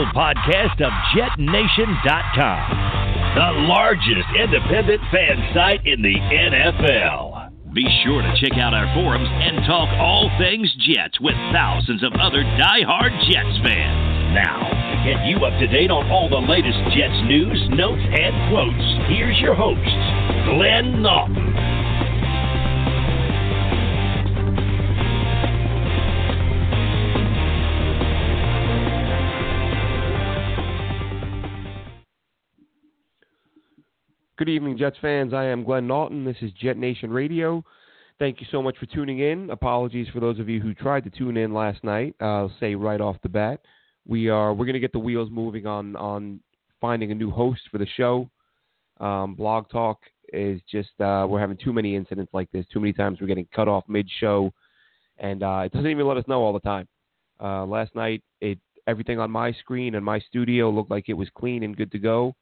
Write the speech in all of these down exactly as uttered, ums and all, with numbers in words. official podcast of Jet Nation dot com, the largest independent fan site in the N F L. Be sure to check out our forums and talk all things Jets with thousands of other diehard Jets fans. Now, to get you up to date on all the latest Jets news, notes, and quotes, here's your host, Glenn Naughton. Good evening, Jets fans. I am Glenn Naughton. This is Jet Nation Radio. Thank you so much for tuning in. Apologies for those of you who tried to tune in last night. I'll say right off the bat, we are we're going to get the wheels moving on on finding a new host for the show. Um, Blog Talk is just uh, we're having too many incidents like this. Too many times we're getting cut off mid-show, and uh, it doesn't even let us know all the time. Uh, last night, it everything on my screen and my studio looked like it was clean and good to go.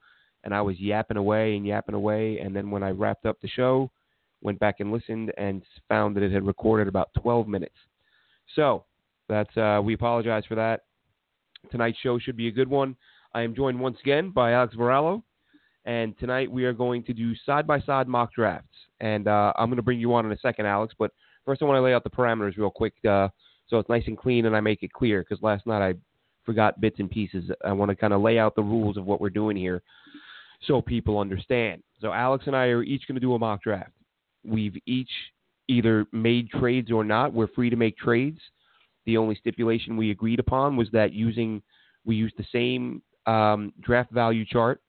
And I was yapping away and yapping away. And then when I wrapped up the show, went back and listened and found that it had recorded about twelve minutes. So that's uh, we apologize for that. Tonight's show should be a good one. I am joined once again by Alex Varallo. And tonight we are going to do side-by-side mock drafts. And uh, I'm going to bring you on in a second, Alex. But first I want to lay out the parameters real quick uh, so it's nice and clean and I make it clear. Because last night I forgot bits and pieces. I want to kind of lay out the rules of what we're doing here, so people understand. So Alex and I are each going to do a mock draft. We've each either made trades or not. We're free to make trades. The only stipulation we agreed upon was that using we used the same um, draft value chart,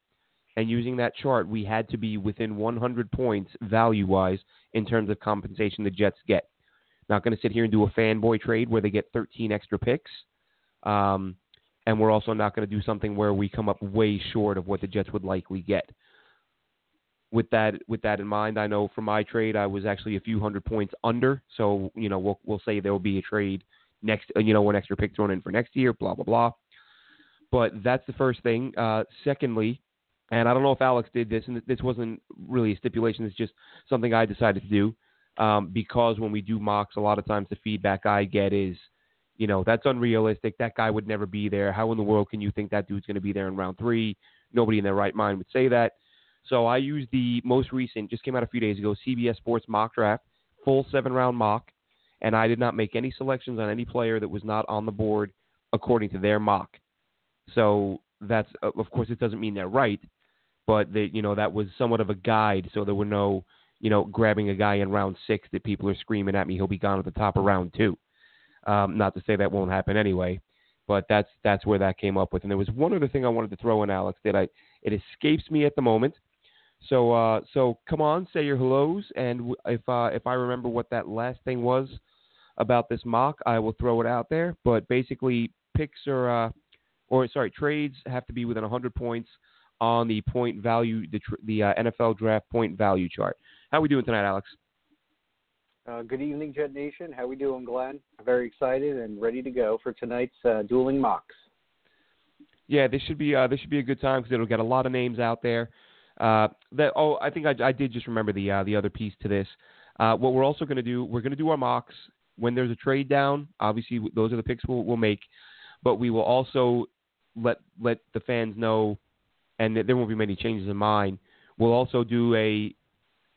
and using that chart, we had to be within one hundred points value-wise in terms of compensation the Jets get. Not going to sit here and do a fanboy trade where they get thirteen extra picks. Um And we're also not going to do something where we come up way short of what the Jets would likely get. With that, with that in mind, I know for my trade, I was actually a few hundred points under. So, you know, we'll, we'll say there will be a trade next, you know, one extra pick thrown in for next year, blah, blah, blah. But that's the first thing. Uh, secondly, and I don't know if Alex did this, and this wasn't really a stipulation. It's just something I decided to do um, because when we do mocks, a lot of times the feedback I get is, you know, that's unrealistic. That guy would never be there. How in the world can you think that dude's going to be there in round three? Nobody in their right mind would say that. So I used the most recent, just came out a few days ago, C B S Sports mock draft, full seven-round mock, and I did not make any selections on any player that was not on the board according to their mock. So that's, of course, it doesn't mean they're right, but they, you know, that was somewhat of a guide. So there were no, you know, grabbing a guy in round six that people are screaming at me, he'll be gone at the top of round two. Um, not to say that won't happen anyway, but that's that's where that came up with. And there was one other thing I wanted to throw in, Alex, that I it escapes me at the moment. So uh, so come on, say your hellos, and if uh, if I remember what that last thing was about this mock, I will throw it out there. But basically, picks are uh, or sorry, trades have to be within one hundred points on the point value, the tr- the uh, N F L draft point value chart. How are we doing tonight, Alex? Uh, good evening, Jet Nation. How we doing, Glenn? Very excited and ready to go for tonight's uh, dueling mocks. Yeah, this should be uh, this should be a good time because it'll get a lot of names out there. Uh, that oh, I think I, I did just remember the uh, the other piece to this. Uh, what we're also going to do, we're going to do our mocks when there's a trade down. Obviously, those are the picks we'll, we'll make, but we will also let let the fans know, and there won't be many changes in mine. We'll also do a.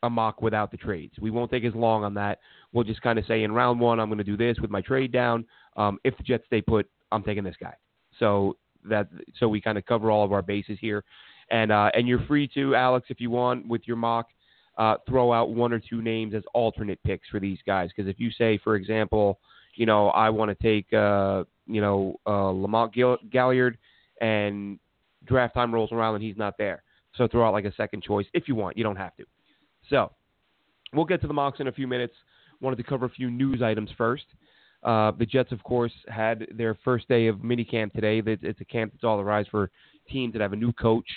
a mock without the trades. We won't take as long on that. We'll just kind of say in round one, I'm going to do this with my trade down. Um, if the Jets stay put, I'm taking this guy. So that, so we kind of cover all of our bases here, and, uh, and you're free to, Alex, if you want with your mock, uh, throw out one or two names as alternate picks for these guys. Cause if you say, for example, you know, I want to take, uh, you know, uh, Lamont Gill- Galliard and draft time rolls around and he's not there. So throw out like a second choice if you want, you don't have to. So we'll get to the mocks in a few minutes. Wanted to cover a few news items first. Uh, the Jets, of course, had their first day of minicamp today. It's a camp that's all the rise for teams that have a new coach.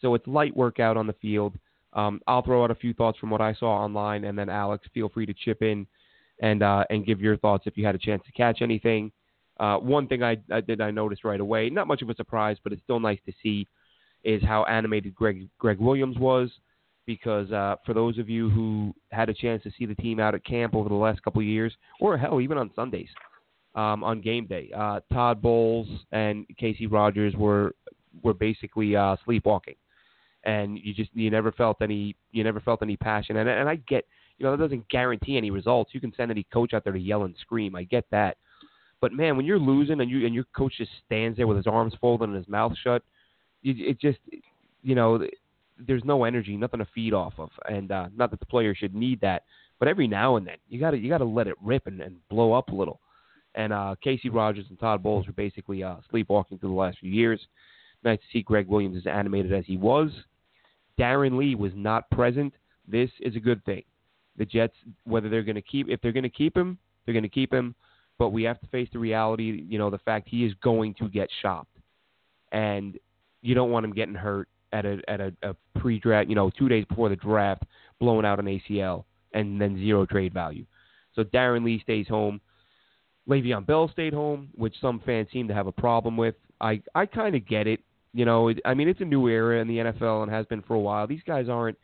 So it's light workout on the field. Um, I'll throw out a few thoughts from what I saw online, and then, Alex, feel free to chip in and uh, and give your thoughts if you had a chance to catch anything. Uh, one thing I, I did I noticed right away, not much of a surprise, but it's still nice to see, is how animated Greg Gregg Williams was. Because uh, for those of you who had a chance to see the team out at camp over the last couple of years, or hell, even on Sundays, um, on game day. Uh, Todd Bowles and Kacy Rodgers were were basically uh, sleepwalking, and you just you never felt any you never felt any passion. And and I get you know that doesn't guarantee any results. You can send any coach out there to yell and scream. I get that, but man, when you're losing and you and your coach just stands there with his arms folded and his mouth shut, you, it just you know. There's no energy, nothing to feed off of, and uh, not that the player should need that, but every now and then you gotta you gotta let it rip and, and blow up a little. And uh, Kacy Rodgers and Todd Bowles were basically uh, sleepwalking through the last few years. Nice to see Greg Williams as animated as he was. Darron Lee was not present. This is a good thing. The Jets, whether they're going to keep, if they're going to keep him, they're going to keep him. But we have to face the reality, you know, the fact he is going to get shopped, and you don't want him getting hurt at a at a, a pre-draft, you know, two days before the draft, blowing out an A C L, and then zero trade value. So Darron Lee stays home. Le'Veon Bell stayed home, which some fans seem to have a problem with. I, I kind of get it. You know, it, I mean, it's a new era in the N F L and has been for a while. These guys aren't,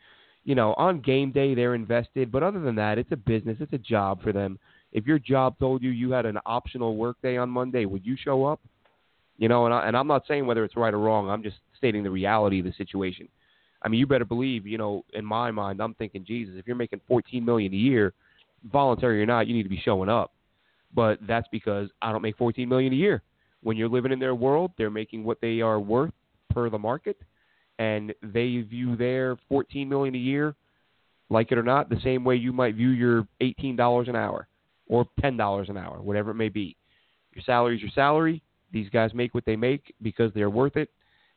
you know, on game day, they're invested. But other than that, it's a business. It's a job for them. If your job told you you had an optional work day on Monday, would you show up? You know, and, I, and I'm not saying whether it's right or wrong. I'm just stating the reality of the situation. I mean, you better believe, you know, in my mind, I'm thinking, Jesus, if you're making fourteen million dollars a year, voluntary or not, you need to be showing up. But that's because I don't make fourteen million dollars a year. When you're living in their world, they're making what they are worth per the market, and they view their fourteen million dollars a year, like it or not, the same way you might view your eighteen dollars an hour or ten dollars an hour, whatever it may be. Your salary is your salary. These guys make what they make because they're worth it,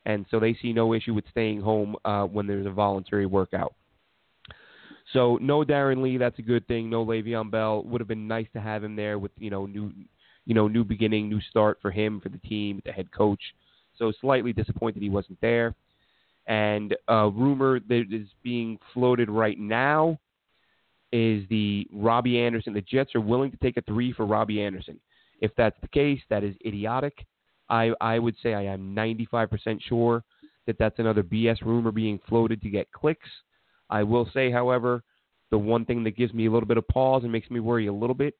and so they see no issue with staying home uh, when there's a voluntary workout. So no Darron Lee, that's a good thing. No Le'Veon Bell. Would have been nice to have him there with, you know, new you know, new beginning, new start for him, for the team, the head coach. So slightly disappointed he wasn't there. And a rumor that is being floated right now is the Robbie Anderson. The Jets are willing to take a three for Robbie Anderson. If that's the case, that is idiotic. I, I would say I am ninety-five percent sure that that's another B S rumor being floated to get clicks. I will say, however, the one thing that gives me a little bit of pause and makes me worry a little bit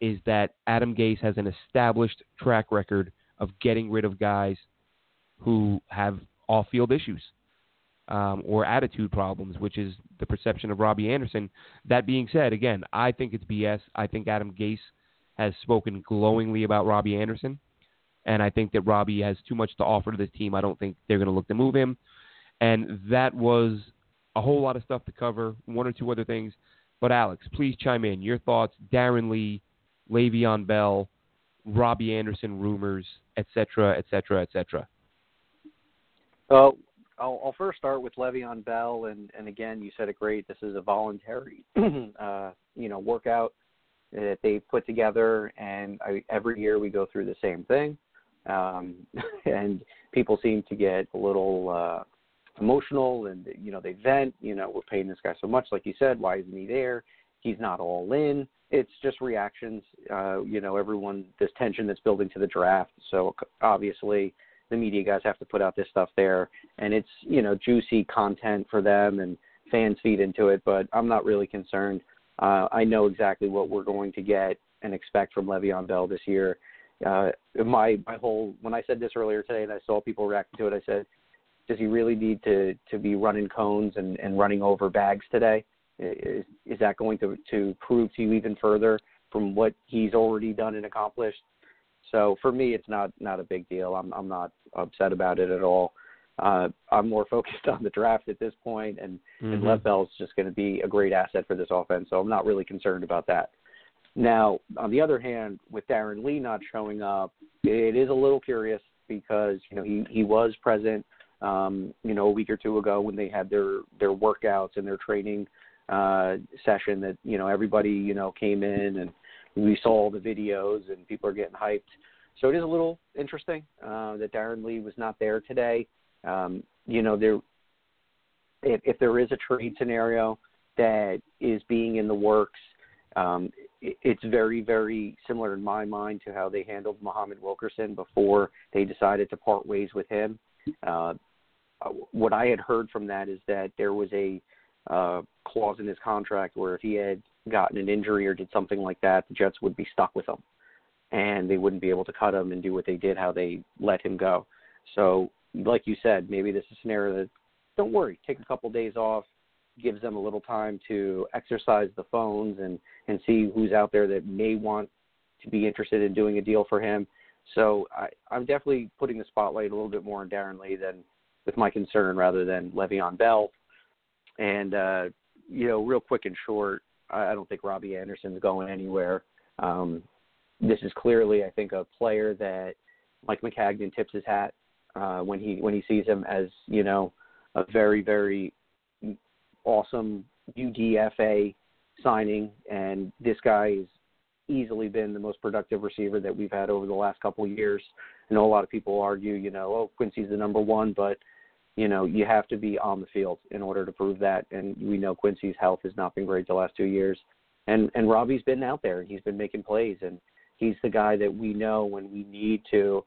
is that Adam Gase has an established track record of getting rid of guys who have off-field issues um, or attitude problems, which is the perception of Robbie Anderson. That being said, again, I think it's B S. I think Adam Gase has spoken glowingly about Robbie Anderson, and I think that Robbie has too much to offer to this team. I don't think they're going to look to move him. And that was a whole lot of stuff to cover, one or two other things. But, Alex, please chime in. Your thoughts, Darron Lee, Le'Veon Bell, Robbie Anderson rumors, et cetera, et cetera, et cetera. Uh, I'll, I'll first start with Le'Veon Bell, and, and, again, you said it great. This is a voluntary uh, you know, workout that they put together, and I, every year we go through the same thing. Um, and people seem to get a little uh, emotional, and, you know, they vent, you know, we're paying this guy so much, like you said, why isn't he there? He's not all in. It's just reactions, uh, you know, everyone, this tension that's building to the draft. So obviously the media guys have to put out this stuff there, and it's, you know, juicy content for them, and fans feed into it, but I'm not really concerned. Uh, I know exactly what we're going to get and expect from Le'Veon Bell this year. Uh, my my whole when I said this earlier today and I saw people reacting to it, I said, does he really need to, to be running cones and, and running over bags today? Is, is that going to, to prove to you even further from what he's already done and accomplished? So for me, it's not, not a big deal. I'm I'm not upset about it at all. Uh, I'm more focused on the draft at this point, and, mm-hmm. and Lev Bell's just going to be a great asset for this offense, so I'm not really concerned about that. Now, on the other hand, with Darron Lee not showing up, it is a little curious because, you know, he, he was present, um, you know, a week or two ago when they had their, their workouts and their training uh, session that, you know, everybody, you know, came in and we saw all the videos and people are getting hyped. So it is a little interesting uh, that Darron Lee was not there today. Um, you know, there, if, if there is a trade scenario that is being in the works, um, it, it's very, very similar in my mind to how they handled Muhammad Wilkerson before they decided to part ways with him. Uh, what I had heard from that is that there was a uh, clause in his contract where if he had gotten an injury or did something like that, the Jets would be stuck with him. and they wouldn't be able to cut him and do what they did, how they let him go. So, like you said, maybe this is a scenario that, don't worry, take a couple days off, gives them a little time to exercise the phones and, and see who's out there that may want to be interested in doing a deal for him. So I, I'm definitely putting the spotlight a little bit more on Darron Lee than with my concern rather than Le'Veon Bell. And, uh, you know, real quick and short, I, I don't think Robbie Anderson's going anywhere. Um, this is clearly, I think, a player that Mike Maccagnan tips his hat uh, when he when he sees him as, you know, a very, very awesome U D F A signing. And this guy has easily been the most productive receiver that we've had over the last couple of years. I know a lot of people argue, you know, oh, Quincy's the number one, but, you know, you have to be on the field in order to prove that. And we know Quincy's health has not been great the last two years. And and Robbie's been out there. He's been making plays, and he's the guy that we know when we need to,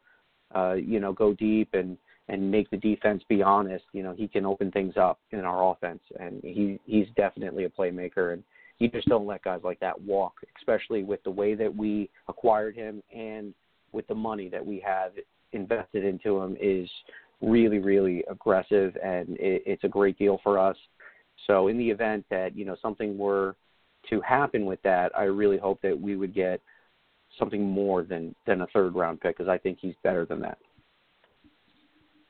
uh, you know, go deep and, and make the defense be honest. You know, he can open things up in our offense, and he he's definitely a playmaker. And you just don't let guys like that walk, especially with the way that we acquired him and with the money that we have invested into him is really, really aggressive, and it, it's a great deal for us. So in the event that, you know, something were to happen with that, I really hope that we would get something more than, than a third-round pick, because I think he's better than that.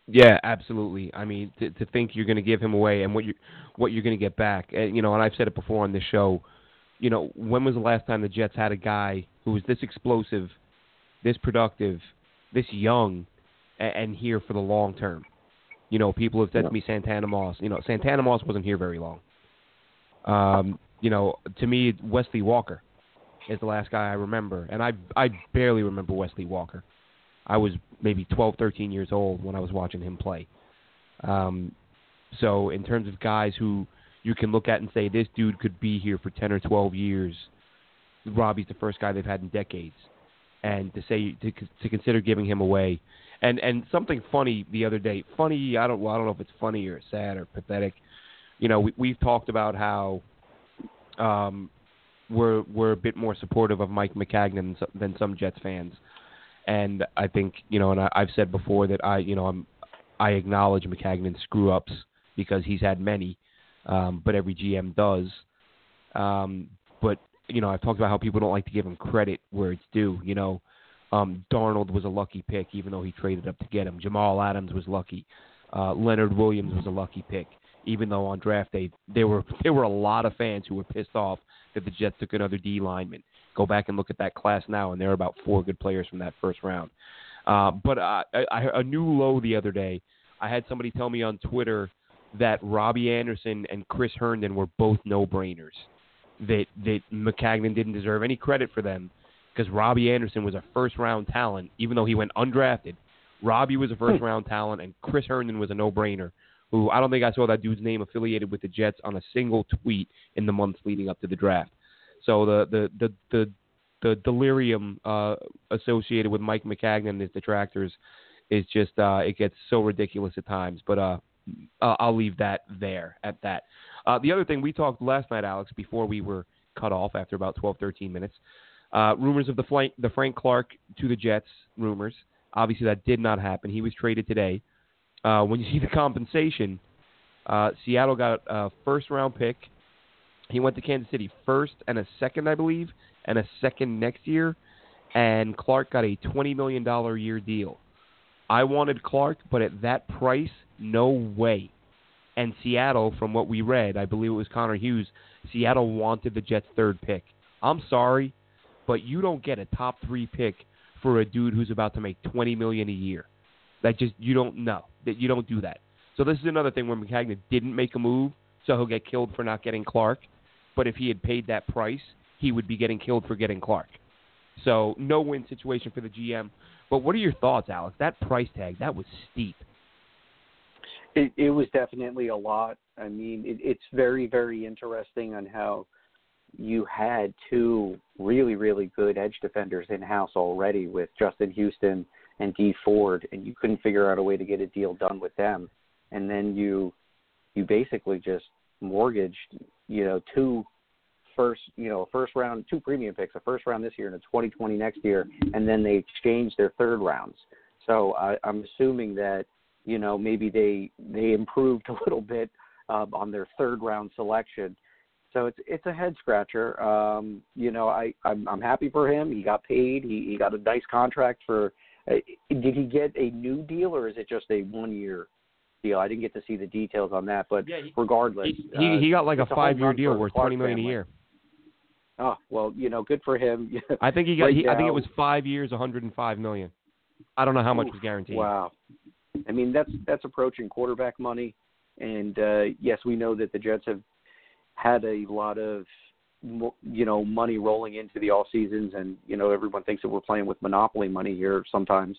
Yeah, absolutely. I mean, to, to think you're going to give him away and what you're, what you're going to get back. And, you know, and I've said it before on this show, you know, when was the last time the Jets had a guy who was this explosive, this productive, this young, and, and here for the long term? You know, people have said yeah. to me Santana Moss. You know, Santana Moss wasn't here very long. Um, you know, to me, Wesley Walker is the last guy I remember. And I, I barely remember Wesley Walker. I was maybe twelve, thirteen years old when I was watching him play. Um, so in terms of guys who you can look at and say, this dude could be here for ten or twelve years, Robbie's the first guy they've had in decades. And to say to, to consider giving him away. And and something funny the other day, funny, I don't, well, I don't know if it's funny or sad or pathetic. You know, we, we've talked about how um, we're, we're a bit more supportive of Mike Maccagnan than some Jets fans. And I think, you know, and I, I've said before that I, you know, I'm, I acknowledge Maccagnan's screw-ups because he's had many, um, but every G M does. Um, but, you know, I've talked about how people don't like to give him credit where it's due. You know, um, Darnold was a lucky pick, even though he traded up to get him. Jamal Adams was lucky. Uh, Leonard Williams was a lucky pick, even though on draft day there were there were a lot of fans who were pissed off that the Jets took another D lineman. Go back and look at that class now, and there are about four good players from that first round. Uh, but uh, I, a new low the other day, I had somebody tell me on Twitter that Robbie Anderson and Chris Herndon were both no-brainers, that, that Maccagnan didn't deserve any credit for them because Robbie Anderson was a first-round talent, even though he went undrafted. Robbie was a first-round talent, and Chris Herndon was a no-brainer, who I don't think I saw that dude's name affiliated with the Jets on a single tweet in the months leading up to the draft. So the the the the, the delirium uh, associated with Mike Maccagnan and his detractors is just uh, it gets so ridiculous at times. But uh, I'll leave that there at that. Uh, the other thing we talked last night, Alex, before we were cut off after about twelve, thirteen minutes, uh, rumors of the flank, the Frank Clark to the Jets rumors. Obviously, that did not happen. He was traded today. Uh, when you see the compensation, uh, Seattle got a first round pick. He went to Kansas City first and a second, I believe, and a second next year, and Clark got a twenty million dollars a year deal. I wanted Clark, but at that price, no way. And Seattle, from what we read, I believe it was Connor Hughes, Seattle wanted the Jets' third pick. I'm sorry, but you don't get a top three pick for a dude who's about to make twenty million dollars a year. That just, you don't know. That you don't do that. So this is another thing where Maccagnan didn't make a move, so he'll get killed for not getting Clark. But if he had paid that price, he would be getting killed for getting Clark. So no-win situation for the G M. But what are your thoughts, Alex? That price tag, that was steep. It, it was definitely a lot. I mean, it, it's very, very interesting on how you had two really, really good edge defenders in-house already with Justin Houston and Dee Ford, and you couldn't figure out a way to get a deal done with them. And then you you basically just mortgaged, you know, two first, you know, a first round, two premium picks, a first round this year and a twenty twenty next year, and then they exchanged their third rounds. So uh, I'm assuming that, you know, maybe they they improved a little bit um, on their third round selection. So it's it's a head scratcher. Um, you know, I I'm, I'm happy for him. He got paid. He, he got a nice contract for. Uh, did he get a new deal or is it just a one year deal? I didn't get to see the details on that, but yeah, he, regardless, he, he, uh, he got like a five year deal worth twenty million dollars family. A year. Oh well, you know, good for him. I think he got. Right he, now, I think it was five years, one hundred five million dollars. I don't know how much oof, was guaranteed. Wow. I mean, that's that's approaching quarterback money, and uh, yes, we know that the Jets have had a lot of, you know, money rolling into the off seasons, and you know everyone thinks that we're playing with monopoly money here sometimes,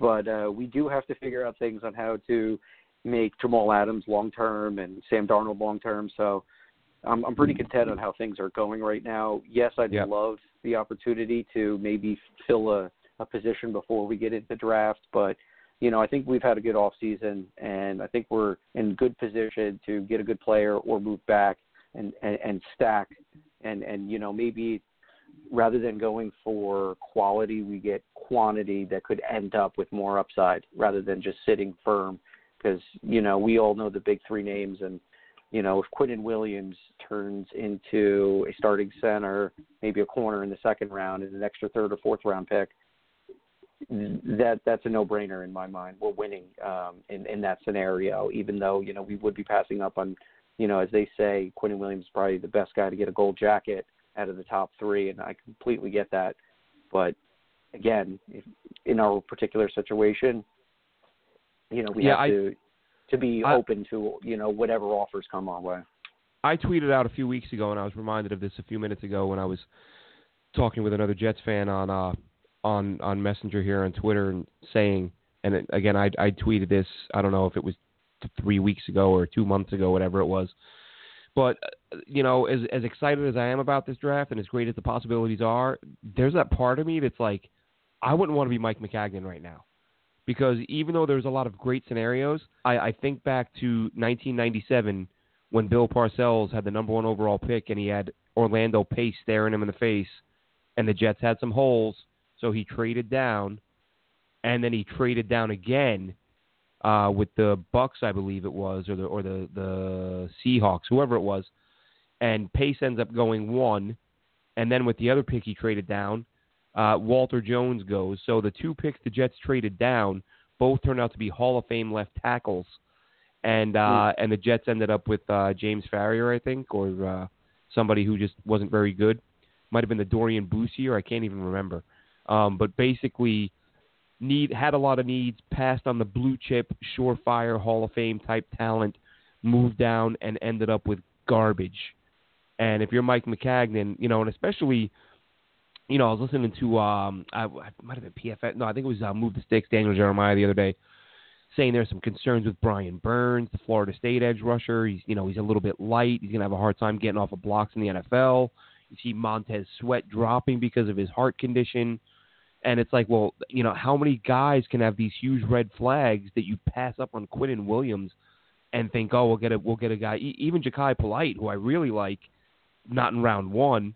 but uh, we do have to figure out things on how to make Jamal Adams long term and Sam Darnold long term. So I'm, I'm pretty content on how things are going right now. Yes, I'd yeah. love the opportunity to maybe fill a, a position before we get into draft, but you know, I think we've had a good off season, and I think we're in good position to get a good player or move back and, and, and stack. And, and, you know, maybe rather than going for quality, we get quantity that could end up with more upside rather than just sitting firm. Because, you know, we all know the big three names. And, you know, if Quinnen Williams turns into a starting center, maybe a corner in the second round and an extra third or fourth round pick, that that's a no-brainer in my mind. We're winning um, in, in that scenario, even though, you know, we would be passing up on, you know, as they say, Quinnen Williams is probably the best guy to get a gold jacket out of the top three, and I completely get that. But, again, if, in our particular situation, you know, we yeah, have I, to to be I, open to, you know, whatever offers come our way. I tweeted out a few weeks ago, and I was reminded of this a few minutes ago when I was talking with another Jets fan on uh, on, on Messenger here on Twitter, and saying, and it, again, I, I tweeted this, I don't know if it was three weeks ago or two months ago, whatever it was. But, you know, as as excited as I am about this draft and as great as the possibilities are, there's that part of me that's like, I wouldn't want to be Mike Maccagnan right now. Because even though there's a lot of great scenarios, I, I think back to nineteen ninety-seven when Bill Parcells had the number one overall pick and he had Orlando Pace staring him in the face and the Jets had some holes, so he traded down, and then he traded down again Uh, with the Bucks, I believe it was, or the or the, the Seahawks, whoever it was, and Pace ends up going one, and then with the other pick he traded down, uh, Walter Jones goes. So the two picks the Jets traded down both turned out to be Hall of Fame left tackles, and uh, and the Jets ended up with uh, James Farrier, I think, or uh, somebody who just wasn't very good. Might have been the Dorian Boussier, I can't even remember. Um, but basically. Need had a lot of needs, passed on the blue chip, surefire Hall of Fame type talent, moved down and ended up with garbage. And if you're Mike Maccagnan, you know, and especially, you know, I was listening to, um, I, I might have been P F F, no, I think it was uh, Move the Sticks, Daniel Jeremiah the other day, saying there's some concerns with Brian Burns, the Florida State edge rusher. He's, you know, he's a little bit light. He's going to have a hard time getting off of blocks in the N F L. You see Montez Sweat dropping because of his heart condition. And it's like, well, you know, how many guys can have these huge red flags that you pass up on Quinnen Williams and think, oh, we'll get a we'll get a guy. E- even Jachai Polite, who I really like, not in round one,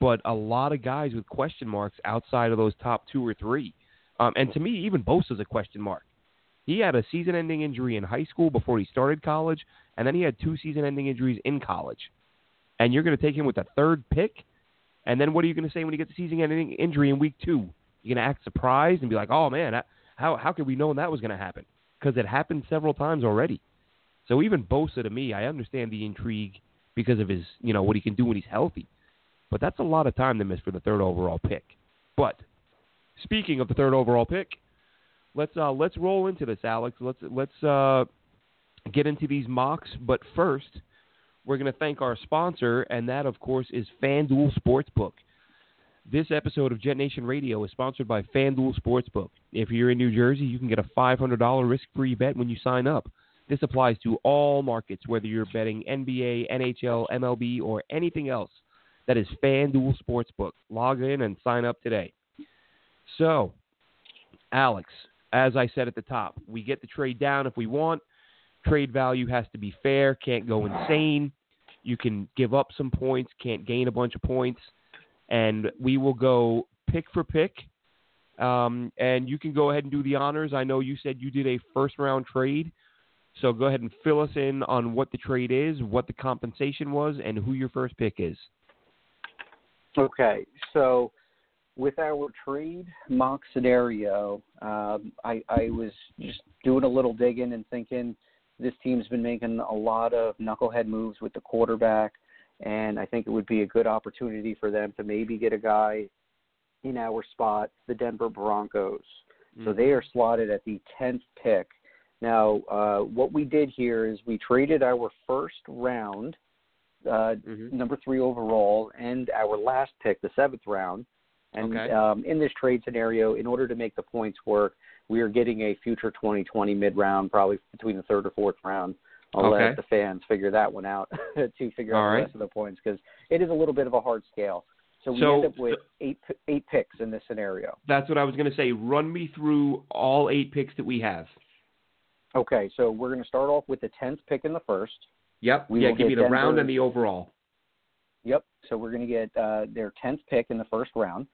but a lot of guys with question marks outside of those top two or three. Um, and to me, even Bosa's a question mark. He had a season-ending injury in high school before he started college, and then he had two season-ending injuries in college. And you're going to take him with a third pick? And then what are you going to say when he gets a season-ending injury in week two? You're going to act surprised and be like, oh, man, how how could we know that was going to happen? Because it happened several times already. So even Bosa, to me, I understand the intrigue because of his, you know, what he can do when he's healthy. But that's a lot of time to miss for the third overall pick. But speaking of the third overall pick, let's uh, let's roll into this, Alex. Let's, let's uh, get into these mocks. But first, we're going to thank our sponsor, and that, of course, is FanDuel Sportsbook. This episode of Jet Nation Radio is sponsored by FanDuel Sportsbook. If you're in New Jersey, you can get a five hundred dollars risk-free bet when you sign up. This applies to all markets, whether you're betting N B A, N H L, M L B, or anything else. That is FanDuel Sportsbook. Log in and sign up today. So, Alex, as I said at the top, we get the trade down if we want. Trade value has to be fair, can't go insane. You can give up some points, can't gain a bunch of points. And we will go pick for pick. Um, and you can go ahead and do the honors. I know you said you did a first-round trade. So go ahead and fill us in on what the trade is, what the compensation was, and who your first pick is. Okay. So with our trade mock scenario, um, I, I was just doing a little digging and thinking this team's been making a lot of knucklehead moves with the quarterback, and I think it would be a good opportunity for them to maybe get a guy in our spot, the Denver Broncos. Mm-hmm. So they are slotted at the tenth pick. Now, uh, what we did here is we traded our first round, uh, mm-hmm. number three overall, and our last pick, the seventh round. And okay. um, in this trade scenario, in order to make the points work, we are getting a future twenty twenty mid-round, probably between the third or fourth round. I'll okay. let the fans figure that one out to figure All out right. the rest of the points because it is a little bit of a hard scale. So we so, end up with eight eight picks in this scenario. That's what I was going to say. Run me through all eight picks that we have. Okay, so we're going to start off with the tenth pick in the first. Yep, we yeah, give me the Denver. round and the overall. Yep, so we're going to get uh, their tenth pick in the first round.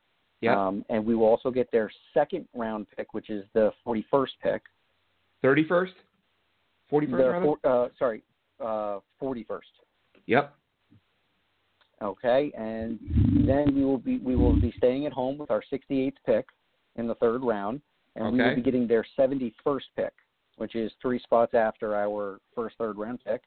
Yep. Um, and we will also get their second round pick, which is the forty-first pick. thirty-first? forty-first the, round? For, uh, sorry, uh, forty-first. Yep. Okay, and then we will be we will be staying at home with our sixty-eighth pick in the third round, and okay. we will be getting their seventy-first pick, which is three spots after our first third-round pick.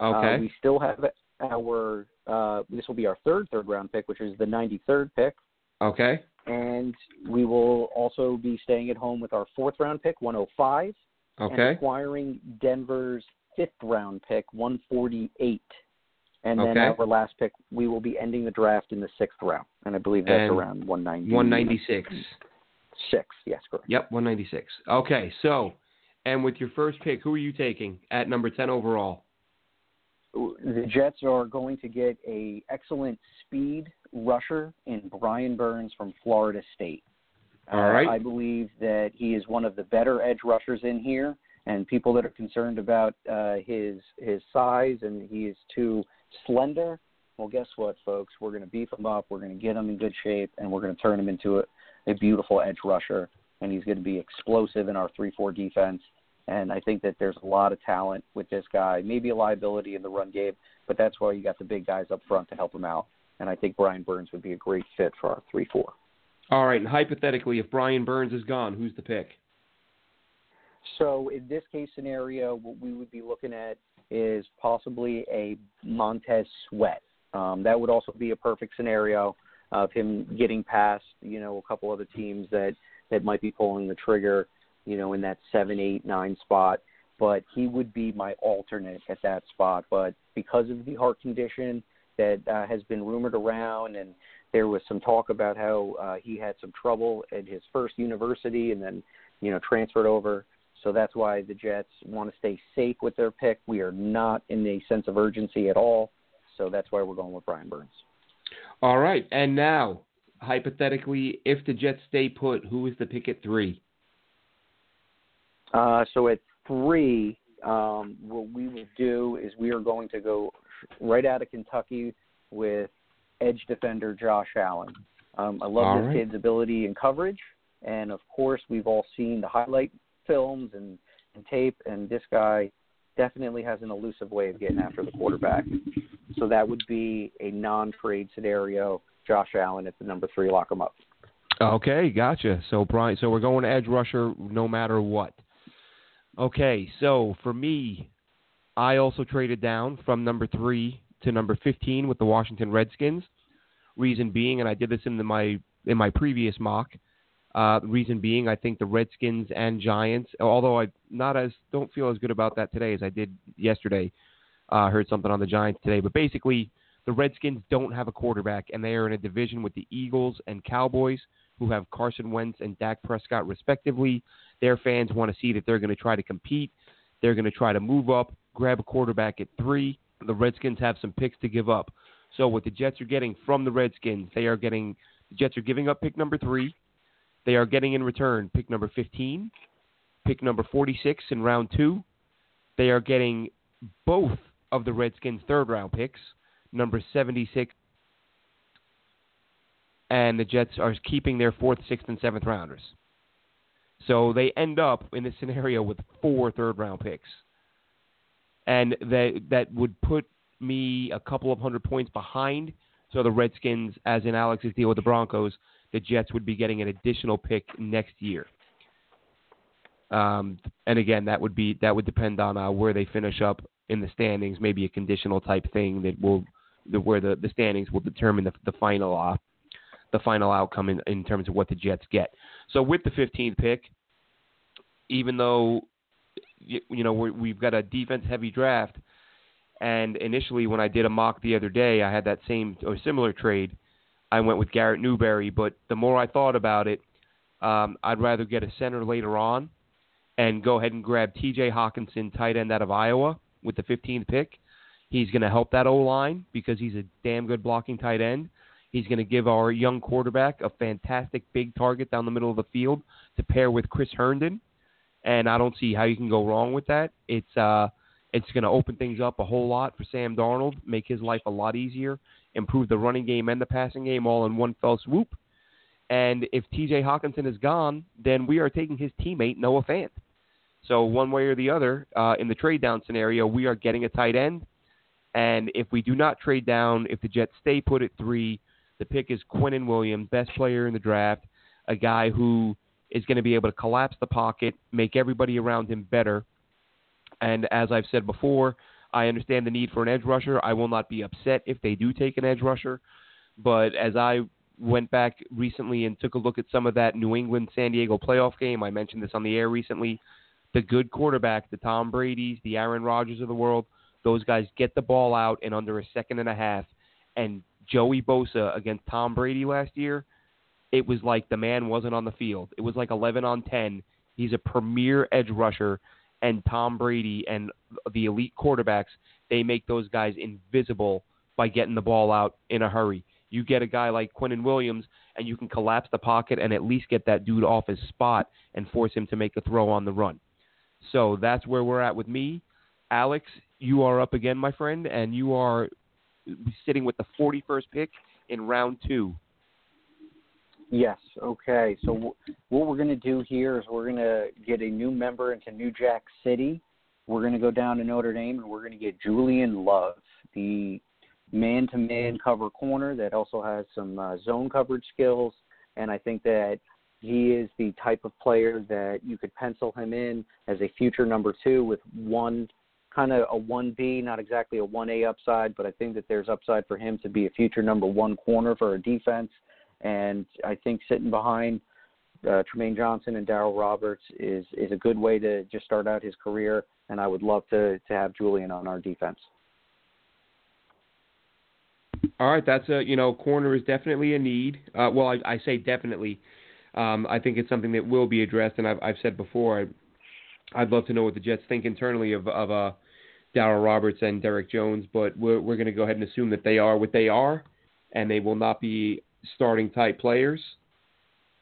Okay. Uh, we still have our uh, – this will be our third third-round pick, which is the ninety-third pick. Okay. And we will also be staying at home with our fourth-round pick, one oh five. Okay. And acquiring Denver's fifth-round pick, one forty-eight. And then okay. our last pick, we will be ending the draft in the sixth round, and I believe that's and around one ninety. one ninety-six. Six, yes, correct. Yep, one ninety-six. Okay, so – and with your first pick, who are you taking at number ten overall? The Jets are going to get a excellent speed rusher in Brian Burns from Florida State. All right. Uh, I believe that he is one of the better edge rushers in here, and people that are concerned about uh, his his size and he is too slender, well, guess what, folks? We're going to beef him up. We're going to get him in good shape, and we're going to turn him into a, a beautiful edge rusher. And he's going to be explosive in our three four defense. And I think that there's a lot of talent with this guy, maybe a liability in the run game, but that's why you got the big guys up front to help him out. And I think Brian Burns would be a great fit for our three four. All right, and hypothetically, if Brian Burns is gone, who's the pick? So in this case scenario, what we would be looking at is possibly a Montez Sweat. Um, that would also be a perfect scenario of him getting past, you know, a couple other teams that – that might be pulling the trigger, you know, in that seven, eight, nine spot. But he would be my alternate at that spot. But because of the heart condition that uh, has been rumored around, and there was some talk about how uh, he had some trouble at his first university and then, you know, transferred over. So that's why the Jets want to stay safe with their pick. We are not in a sense of urgency at all. So that's why we're going with Brian Burns. All right. And now, hypothetically, if the Jets stay put, who is the pick at three? Uh, so at three, um, what we would do is we are going to go right out of Kentucky with edge defender Josh Allen. Um, I love all this right. kid's ability and coverage. And, of course, we've all seen the highlight films and, and tape, and this guy definitely has an elusive way of getting after the quarterback. So that would be a non-trade scenario. Josh Allen at the number three, lock him up. Okay, gotcha. So, Brian, so we're going edge rusher no matter what. Okay, so for me, I also traded down from number three to number fifteen with the Washington Redskins. Reason being, and I did this in the, my in my previous mock. Uh, reason being, I think the Redskins and Giants, although I not as don't feel as good about that today as I did yesterday. I uh, heard something on the Giants today, but basically, the Redskins don't have a quarterback, and they are in a division with the Eagles and Cowboys, who have Carson Wentz and Dak Prescott, respectively. Their fans want to see that they're going to try to compete. They're going to try to move up, grab a quarterback at three. The Redskins have some picks to give up. So what the Jets are getting from the Redskins, they are getting the Jets are giving up pick number three. They are getting in return pick number fifteen, pick number forty-six in round two. They are getting both of the Redskins' third-round picks, number seventy-six. And the Jets are keeping their fourth, sixth, and seventh rounders. So they end up in this scenario with four third-round picks. And that that would put me a couple of hundred points behind. So the Redskins, as in Alex's deal with the Broncos, the Jets would be getting an additional pick next year. Um, and again, that would be that would depend on uh, where they finish up in the standings. Maybe a conditional type thing that will, the, where the, the standings will determine the, the final uh, the final outcome in, in terms of what the Jets get. So with the fifteenth pick, even though you, you know we're, we've got a defense heavy draft, and initially when I did a mock the other day, I had that same or similar trade. I went with Garrett Newberry, but the more I thought about it, um, I'd rather get a center later on and go ahead and grab T J. Hockenson, tight end out of Iowa, with the fifteenth pick. He's going to help that O-line because he's a damn good blocking tight end. He's going to give our young quarterback a fantastic big target down the middle of the field to pair with Chris Herndon, and I don't see how you can go wrong with that. It's uh, it's going to open things up a whole lot for Sam Darnold, make his life a lot easier, improve the running game and the passing game all in one fell swoop. And if T J. Hockenson is gone, then we are taking his teammate, Noah Fant. So one way or the other, uh, in the trade-down scenario, we are getting a tight end. And if we do not trade down, if the Jets stay put at three, the pick is Quinnen Williams, best player in the draft, a guy who is going to be able to collapse the pocket, make everybody around him better. And as I've said before, I understand the need for an edge rusher. I will not be upset if they do take an edge rusher. But as I went back recently and took a look at some of that New England-San Diego playoff game, I mentioned this on the air recently, the good quarterbacks, the Tom Brady's, the Aaron Rodgers of the world, those guys get the ball out in under a second and a half. And Joey Bosa against Tom Brady last year, it was like the man wasn't on the field. It was like eleven on ten. He's a premier edge rusher. And Tom Brady and the elite quarterbacks, they make those guys invisible by getting the ball out in a hurry. You get a guy like Quinnen Williams, and you can collapse the pocket and at least get that dude off his spot and force him to make a throw on the run. So that's where we're at with me. Alex, you are up again, my friend, and you are sitting with the forty-first pick in round two. Yes, okay. So w- what we're going to do here is we're going to get a new member into New Jack City. We're going to go down to Notre Dame, and we're going to get Julian Love, the man-to-man cover corner that also has some uh, zone coverage skills, and I think that he is the type of player that you could pencil him in as a future number two with one kind of a one B, not exactly a one A upside, but I think that there's upside for him to be a future number one corner for a defense. And I think sitting behind uh, Trumaine Johnson and Darryl Roberts is, is a good way to just start out his career, and I would love to, to have Julian on our defense. All right, that's a, you know, corner is definitely a need. Uh, well, I, I say definitely. Um, I think it's something that will be addressed, and I've, I've said before, I, I'd love to know what the Jets think internally of, of uh, Darryl Roberts and Derek Jones, but we're, we're going to go ahead and assume that they are what they are, and they will not be starting type players,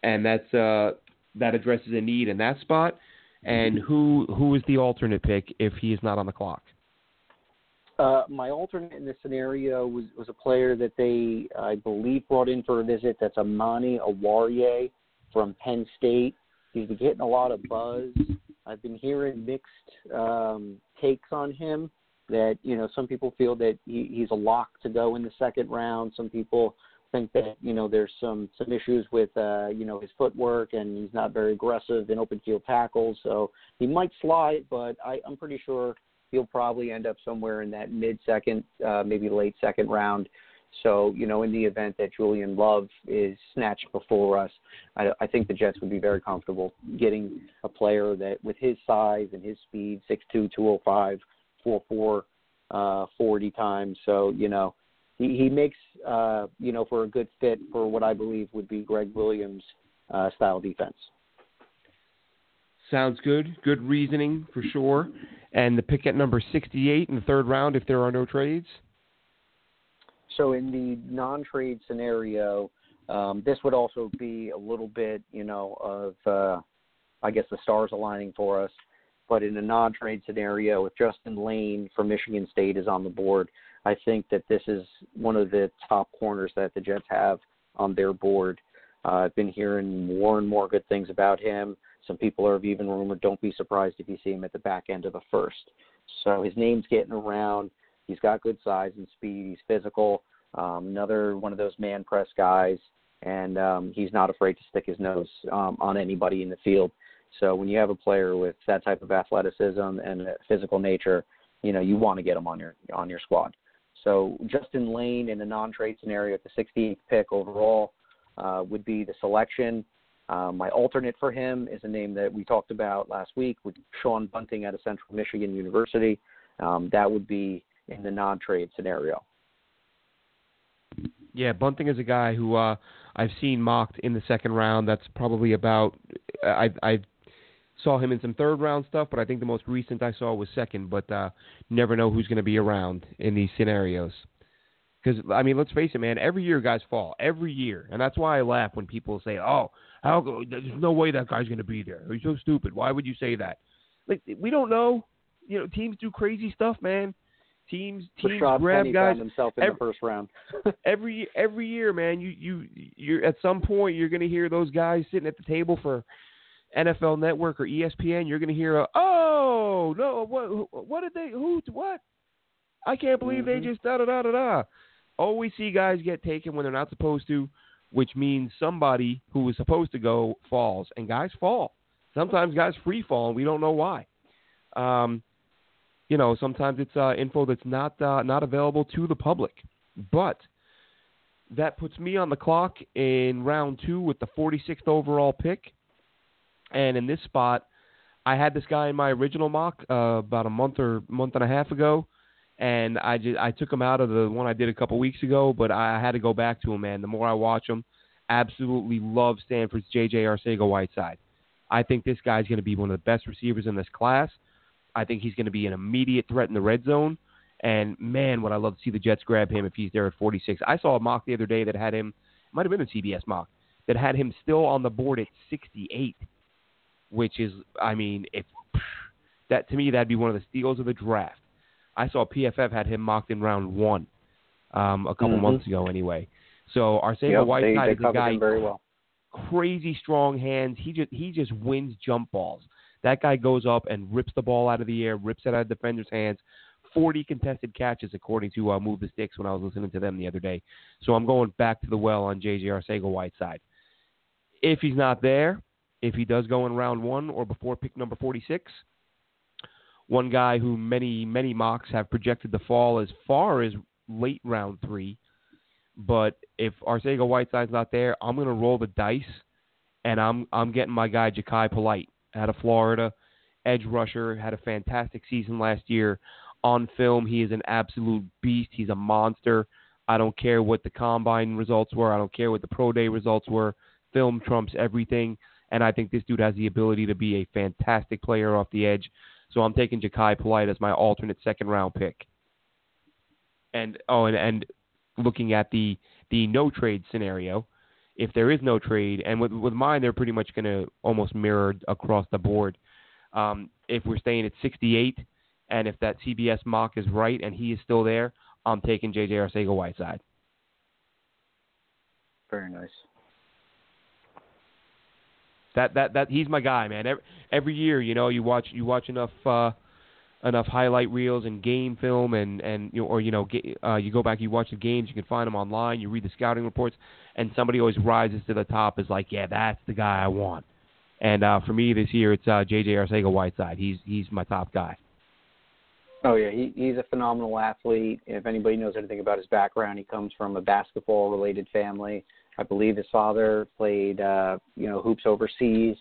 and that's uh, that addresses a need in that spot. And who who is the alternate pick if he is not on the clock? Uh, my alternate in this scenario was, was a player that they, I believe, brought in for a visit. That's Amani Awarie from Penn State. He's been getting a lot of buzz. I've been hearing mixed um, takes on him. That, you know, some people feel that he, he's a lock to go in the second round. Some people think that, you know, there's some, some issues with, uh, you know, his footwork, and he's not very aggressive in open field tackles. So he might slide, but I, I'm pretty sure he'll probably end up somewhere in that mid-second, uh, maybe late second round. So, you know, in the event that Julian Love is snatched before us, I, I think the Jets would be very comfortable getting a player that with his size and his speed, six two, two oh five, four four, uh, forty times. So, you know, He, he makes, uh, you know, for a good fit for what I believe would be Greg Williams' uh, style defense. Sounds good. Good reasoning for sure. And the pick at number sixty-eight in the third round, if there are no trades? So in the non-trade scenario, um, this would also be a little bit, you know, of, uh, I guess, the stars aligning for us. But in a non-trade scenario, if Justin Layne from Michigan State is on the board, I think that this is one of the top corners that the Jets have on their board. Uh, I've been hearing more and more good things about him. Some people are even rumored, don't be surprised if you see him at the back end of the first. So his name's getting around. He's got good size and speed. He's physical. Um, another one of those man press guys. And um, he's not afraid to stick his nose um, on anybody in the field. So when you have a player with that type of athleticism and physical nature, you know, you want to get him on your on your squad. So Justin Layne in a non-trade scenario at the sixty-eighth pick overall uh, would be the selection. Um, my alternate for him is a name that we talked about last week with Sean Bunting out of Central Michigan University. Um, that would be in the non-trade scenario. Yeah, Bunting is a guy who uh, I've seen mocked in the second round. That's probably about I, – I saw him in some third-round stuff, but I think the most recent I saw was second. But uh, never know who's going to be around in these scenarios. Because, I mean, let's face it, man, every year guys fall. Every year. And that's why I laugh when people say, oh, how, there's no way that guy's going to be there. He's so stupid. Why would you say that? Like, we don't know. You know, teams do crazy stuff, man. Teams, teams grab Penny guys. Found himself in every, the first round. every every year, man, you you you're at some point you're going to hear those guys sitting at the table for N F L Network or E S P N. You're going to hear, a, oh no, what what did they who what? I can't believe mm-hmm. they just da da da da da. Always see guys get taken when they're not supposed to, which means somebody who was supposed to go falls, and guys fall. Sometimes guys free fall, and we don't know why. Um. You know, sometimes it's uh, info that's not uh, not available to the public. But that puts me on the clock in round two with the forty-sixth overall pick. And in this spot, I had this guy in my original mock uh, about a month or month and a half ago. And I, just, I took him out of the one I did a couple weeks ago, but I had to go back to him, man. The more I watch him, absolutely love Stanford's J J. Arcega-Whiteside. I think this guy's going to be one of the best receivers in this class. I think he's going to be an immediate threat in the red zone. And, man, would I love to see the Jets grab him if he's there at forty-six. I saw a mock the other day that had him – might have been a C B S mock – that had him still on the board at sixty-eight, which is, I mean, if that to me, that'd be one of the steals of the draft. I saw P F F had him mocked in round one um, a couple mm-hmm. months ago anyway. So Arcega-Whiteside yep, is a guy very well. Crazy strong hands. He just He just wins jump balls. That guy goes up and rips the ball out of the air, rips it out of defenders' hands. forty contested catches, according to uh, Move the Sticks when I was listening to them the other day. So I'm going back to the well on J J. Arcega-Whiteside. If he's not there, if he does go in round one or before pick number forty-six, one guy who many, many mocks have projected to fall as far as late round three. But if Arcega-Whiteside's not there, I'm going to roll the dice, and I'm I'm getting my guy Jachai Polite. Out of Florida, edge rusher, had a fantastic season last year. On film, he is an absolute beast. He's a monster. I don't care what the combine results were. I don't care what the pro day results were. Film trumps everything, and I think this dude has the ability to be a fantastic player off the edge. So I'm taking Jachai Polite as my alternate second-round pick. And oh, and, and looking at the, the no-trade scenario, if there is no trade, and with with mine, they're pretty much going to almost mirror across the board. Um, if we're staying at sixty-eight, and if that C B S mock is right and he is still there, I'm taking J J. Arcega-Whiteside. Very nice. That that that he's my guy, man. Every, every year, you know, you watch you watch enough uh, enough highlight reels and game film, and and you know, or you know, get, uh, you go back, you watch the games, you can find them online, you read the scouting reports. And somebody always rises to the top is like, yeah, that's the guy I want. And uh, for me this year, it's uh, J J. Arcega-Whiteside. He's he's my top guy. Oh, yeah. He, he's a phenomenal athlete. If anybody knows anything about his background, he comes from a basketball-related family. I believe his father played, uh, you know, hoops overseas.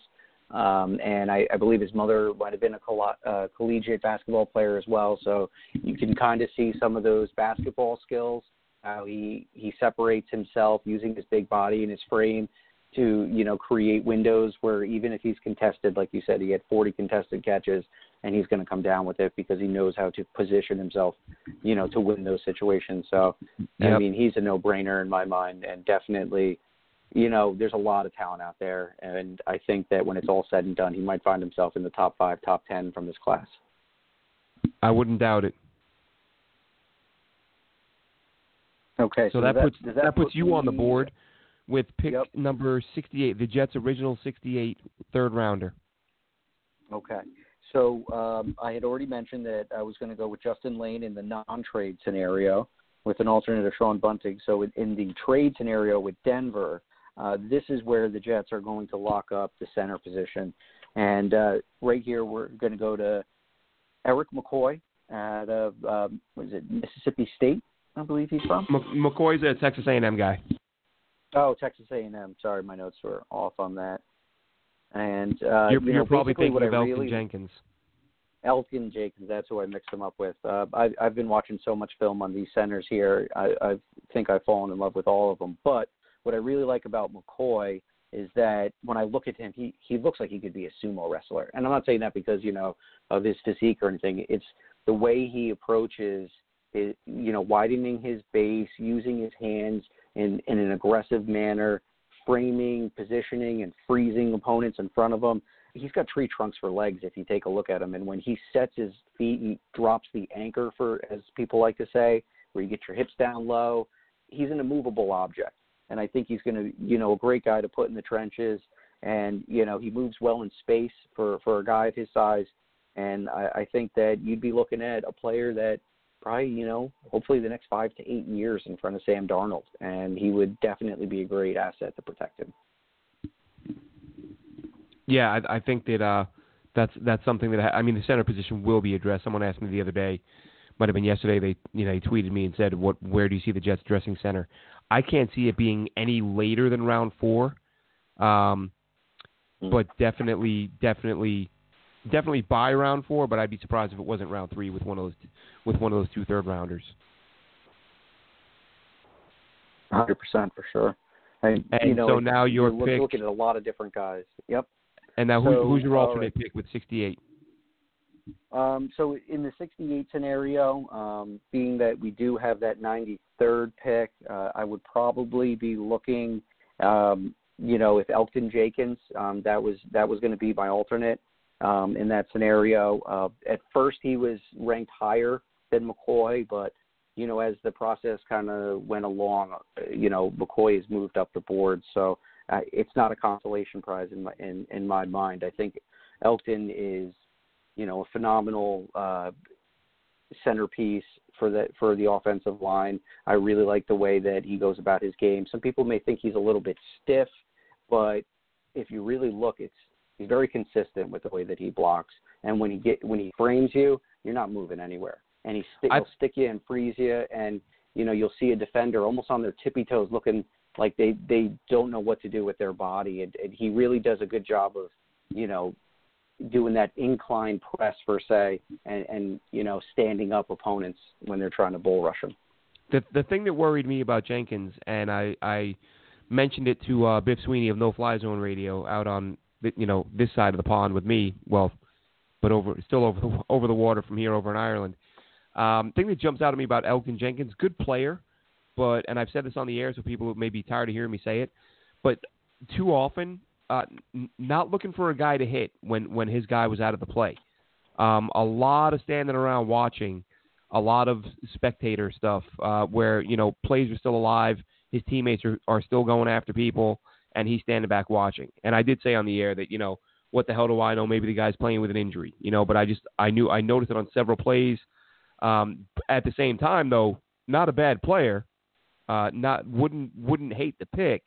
Um, and I, I believe his mother might have been a coll- uh, collegiate basketball player as well. So you can kind of see some of those basketball skills. How he, he separates himself using his big body and his frame to, you know, create windows where even if he's contested, like you said, he had forty contested catches and he's going to come down with it because he knows how to position himself, you know, to win those situations. So, yep. I mean, he's a no-brainer in my mind and definitely you know, there's a lot of talent out there, and I think that when it's all said and done, he might find himself in the top five, top ten from this class. I wouldn't doubt it. Okay. So, so that, that puts that, that puts put you me... on the board with pick yep. number sixty-eight, the Jets' original sixty-eight third rounder. Okay. So um, I had already mentioned that I was going to go with Justin Layne in the non-trade scenario with an alternate of Sean Bunting. So in, in the trade scenario with Denver, uh, this is where the Jets are going to lock up the center position. And uh, right here we're going to go to Eric McCoy out of, um, what is it, Mississippi State, I believe he's from? M- McCoy's a Texas A and M guy. Oh, Texas A and M. Sorry, my notes were off on that. And uh, You're, you know, you're probably thinking of Elgin really, Jenkins. Elgin Jenkins, that's who I mixed him up with. Uh, I, I've been watching so much film on these centers here. I, I think I've fallen in love with all of them. But what I really like about McCoy is that when I look at him, he, he looks like he could be a sumo wrestler. And I'm not saying that because, you know, of his physique or anything. It's the way he approaches, it, you know, widening his base, using his hands in, in an aggressive manner, framing, positioning, and freezing opponents in front of him. He's got tree trunks for legs if you take a look at him. And when he sets his feet and drops the anchor, for, as people like to say, where you get your hips down low, he's an immovable object. And I think he's going to, you know, a great guy to put in the trenches. And, you know, he moves well in space for, for a guy of his size. And I, I think that you'd be looking at a player that probably, you know, hopefully the next five to eight years in front of Sam Darnold, and he would definitely be a great asset to protect him. Yeah, I, I think that uh, that's that's something that, I, I mean, the center position will be addressed. Someone asked me the other day, might have been yesterday, they you know, they tweeted me and said, "What? Where do you see the Jets dressing center?" I can't see it being any later than round four, um, mm. but definitely, definitely... Definitely by round four, but I'd be surprised if it wasn't round three with one of those with one of those two third rounders. one hundred percent for sure. And, and you know, so now your pick. You're looking at a lot of different guys. Yep. And now who, so, who's your alternate right. pick with sixty-eight? Um, so in the sixty-eight scenario, um, being that we do have that ninety-third pick, uh, I would probably be looking, um, you know, if Elgin Jenkins, um, that was that was going to be my alternate. Um, in that scenario, uh, at first he was ranked higher than McCoy, but, you know, as the process kind of went along, you know, McCoy has moved up the board. So uh, it's not a consolation prize in my, in, in my mind. I think Elgin is, you know, a phenomenal uh, centerpiece for the, for the offensive line. I really like the way that he goes about his game. Some people may think he's a little bit stiff, but if you really look, it's, he's very consistent with the way that he blocks, and when he get when he frames you, you're not moving anywhere. And he sti- he'll stick you and freeze you, and you know you'll see a defender almost on their tippy toes, looking like they, they don't know what to do with their body. And, and he really does a good job of, you know, doing that incline press per se, and, and you know standing up opponents when they're trying to bull rush them. The the thing that worried me about Jenkins, and I I mentioned it to uh, Biff Sweeney of No Fly Zone Radio out on, you know, this side of the pond with me, well, but over still over the, over the water from here over in Ireland. Um, thing that jumps out at me about Elgin Jenkins, good player, but, and I've said this on the air so people who may be tired of hearing me say it, but too often uh, n- not looking for a guy to hit when, when his guy was out of the play. Um, a lot of standing around watching, a lot of spectator stuff uh, where, you know, plays are still alive, his teammates are, are still going after people, and he's standing back watching. And I did say on the air that, you know, what the hell do I know? Maybe the guy's playing with an injury, you know, but I just, I knew, I noticed it on several plays. Um, at the same time, though, not a bad player. Uh, not, wouldn't, wouldn't hate the pick,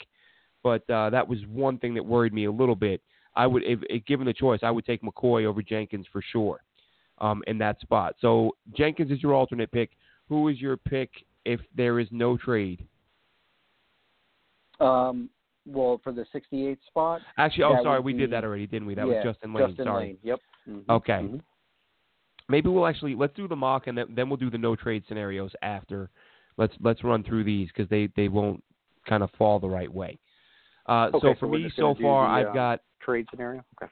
but uh, that was one thing that worried me a little bit. I would, if, if given the choice, I would take McCoy over Jenkins for sure um, in that spot. So Jenkins is your alternate pick. Who is your pick if there is no trade? Um, Well, for the sixty-eight spot. Actually, oh, sorry, we be, did that already, didn't we? That yeah, was Justin Layne. Justin sorry. Layne, yep. Mm-hmm. Okay. Mm-hmm. Maybe we'll actually, let's do the mock, and then, then we'll do the no-trade scenarios after. Let's let's run through these, because they, they won't kind of fall the right way. Uh, okay, so for so me, so far, the, I've uh, got... Trade scenario? Okay.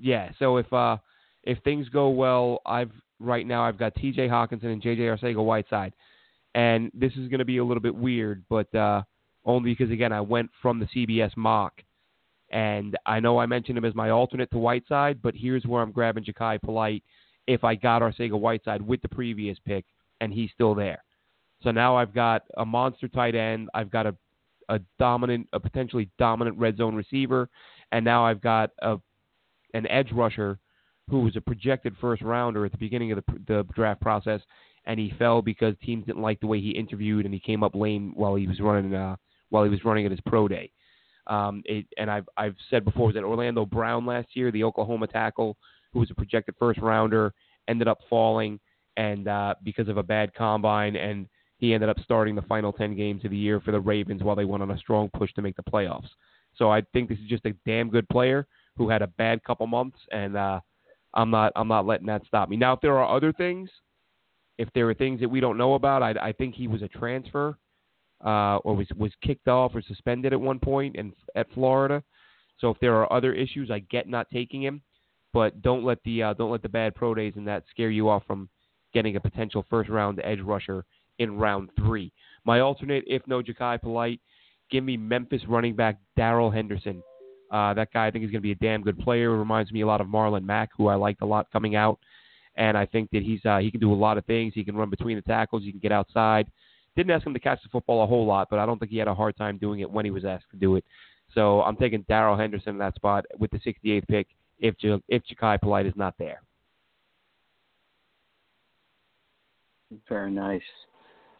Yeah, so if uh, if things go well, I've right now I've got T J. Hockenson and J J. Arcega-Whiteside. And this is going to be a little bit weird, but... Uh, only because, again, I went from the C B S mock. And I know I mentioned him as my alternate to Whiteside, but here's where I'm grabbing Jachai Polite if I got Arcega-Whiteside with the previous pick, and he's still there. So now I've got a monster tight end. I've got a, a dominant, a potentially dominant red zone receiver, and now I've got a an edge rusher who was a projected first rounder at the beginning of the, the draft process, and he fell because teams didn't like the way he interviewed, and he came up lame while he was running uh, while he was running at his pro day. Um, it, and I've I've said before, was that Orlando Brown last year, the Oklahoma tackle, who was a projected first rounder, ended up falling, and uh, because of a bad combine, and he ended up starting the final ten games of the year for the Ravens while they went on a strong push to make the playoffs. So I think this is just a damn good player who had a bad couple months, and uh, I'm not I'm not letting that stop me. Now, if there are other things, if there are things that we don't know about, I, I think he was a transfer. Uh, or was, was kicked off or suspended at one point in, at Florida. So if there are other issues, I get not taking him, but don't let the uh, don't let the bad pro days and that scare you off from getting a potential first round edge rusher in round three. My alternate, if no Jachai Polite, give me Memphis running back Darrell Henderson. Uh, that guy I think is going to be a damn good player. Reminds me a lot of Marlon Mack, who I liked a lot coming out, and I think that he's uh, he can do a lot of things. He can run between the tackles. He can get outside. Didn't ask him to catch the football a whole lot, but I don't think he had a hard time doing it when he was asked to do it. So I'm taking Darrell Henderson in that spot with the sixty-eighth pick if J- if Jachai Polite is not there. Very nice.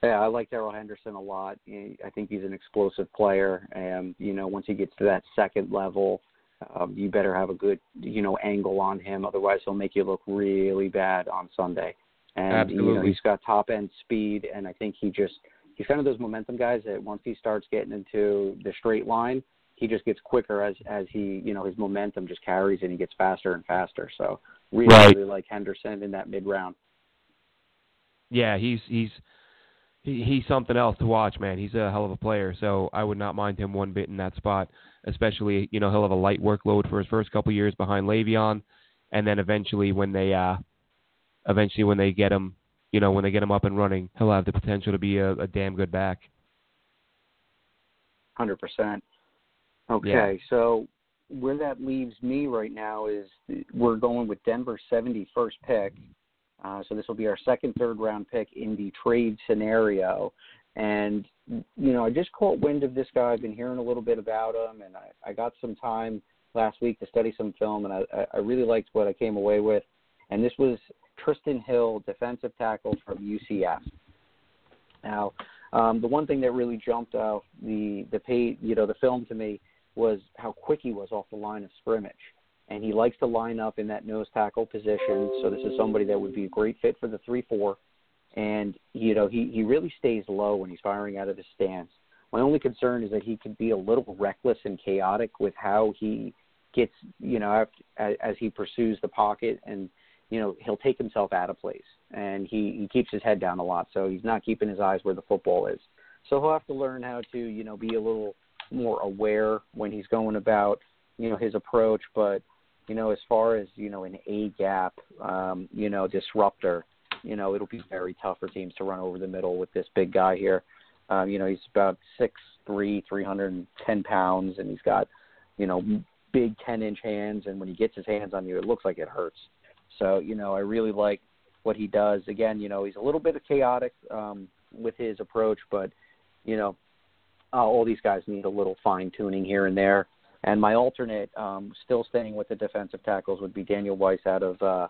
Yeah, I like Darrell Henderson a lot. I think he's an explosive player, and you know, once he gets to that second level, um, you better have a good you know angle on him. Otherwise, he'll make you look really bad on Sunday. And Absolutely. You know, he's got top end speed, and I think he just he's kind of those momentum guys that once he starts getting into the straight line, he just gets quicker as as he you know his momentum just carries and he gets faster and faster. So really, right. really like Henderson in that mid round. Yeah, he's he's he, he's something else to watch, man. He's a hell of a player. So I would not mind him one bit in that spot, especially you know he'll have a light workload for his first couple years behind Le'Veon, and then eventually when they. Uh, Eventually, when they get him, you know, when they get him up and running, he'll have the potential to be a, a damn good back. one hundred percent. Okay, yeah. So where that leaves me right now is we're going with Denver's seventy-first pick. Uh, so this will be our second, third-round pick in the trade scenario. And, you know, I just caught wind of this guy. I've been hearing a little bit about him, and I, I got some time last week to study some film, and I, I really liked what I came away with. And this was Tristan Hill, defensive tackle from U C F. Now, um, the one thing that really jumped off the the pay, you know, the film to me was how quick he was off the line of scrimmage. And he likes to line up in that nose tackle position. So this is somebody that would be a great fit for the three four. And, you know, he, he really stays low when he's firing out of his stance. My only concern is that he could be a little reckless and chaotic with how he gets, you know, as, as he pursues the pocket and, you know, he'll take himself out of place, and he, he keeps his head down a lot, so he's not keeping his eyes where the football is. So he'll have to learn how to, you know, be a little more aware when he's going about, you know, his approach. But, you know, as far as, you know, an A-gap, um, you know, disruptor, you know, it'll be very tough for teams to run over the middle with this big guy here. Um, you know, he's about six three, three hundred ten pounds, and he's got, you know, big ten-inch hands, and when he gets his hands on you, it looks like it hurts. So, you know, I really like what he does. Again, you know, he's a little bit of chaotic um, with his approach, but, you know, uh, all these guys need a little fine-tuning here and there. And my alternate, um, still staying with the defensive tackles, would be Daniel Weiss out of uh,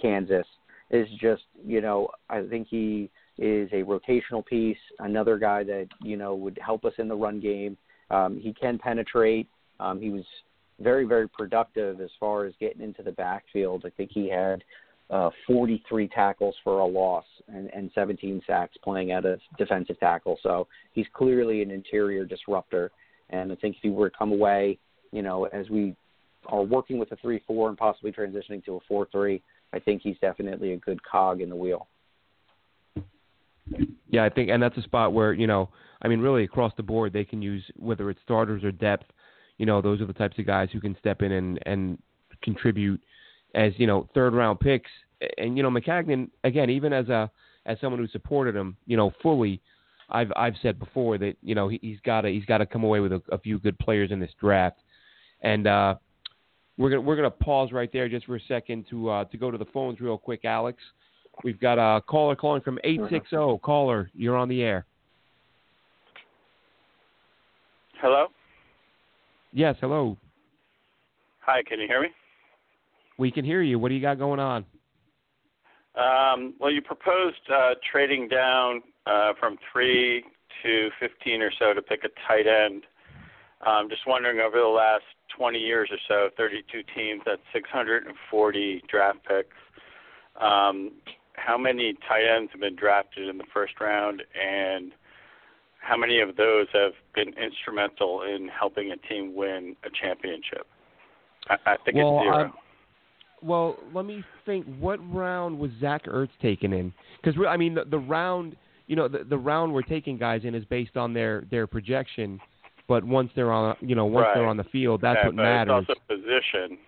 Kansas. It's just, you know, I think he is a rotational piece, another guy that, you know, would help us in the run game. Um, he can penetrate. Um, he was – very, very productive as far as getting into the backfield. I think he had uh, forty-three tackles for a loss and, and seventeen sacks playing out of defensive tackle. So he's clearly an interior disruptor. And I think if he were to come away, you know, as we are working with a three four and possibly transitioning to a four three, I think he's definitely a good cog in the wheel. Yeah, I think, and that's a spot where, you know, I mean, really across the board, they can use, whether it's starters or depth, you know, those are the types of guys who can step in and, and contribute as, you know, third-round picks. And, you know, Maccagnan, again, even as a as someone who supported him, you know, fully, I've I've said before that, you know, he, he's got to he's got to come away with a, a few good players in this draft. And uh, we're gonna we're gonna pause right there just for a second to uh, to go to the phones real quick, Alex. We've got a caller calling from eight six zero. Caller, you're on the air. Hello? Yes, hello. Hi, can you hear me? We can hear you. What do you got going on? Um, well, you proposed uh, trading down uh, from three to fifteen or so to pick a tight end. I'm just wondering, over the last twenty years or so, thirty-two teams, that's six hundred forty draft picks. Um, how many tight ends have been drafted in the first round, and how many of those have been instrumental in helping a team win a championship? I, I think well, it's zero. I, well, let me think. What round was Zach Ertz taken in? Because I mean, the, the round, you know, the, the round we're taking guys in is based on their, their projection. But once they're on, you know, once right. they're on the field, that's yeah, what but matters. It's also position.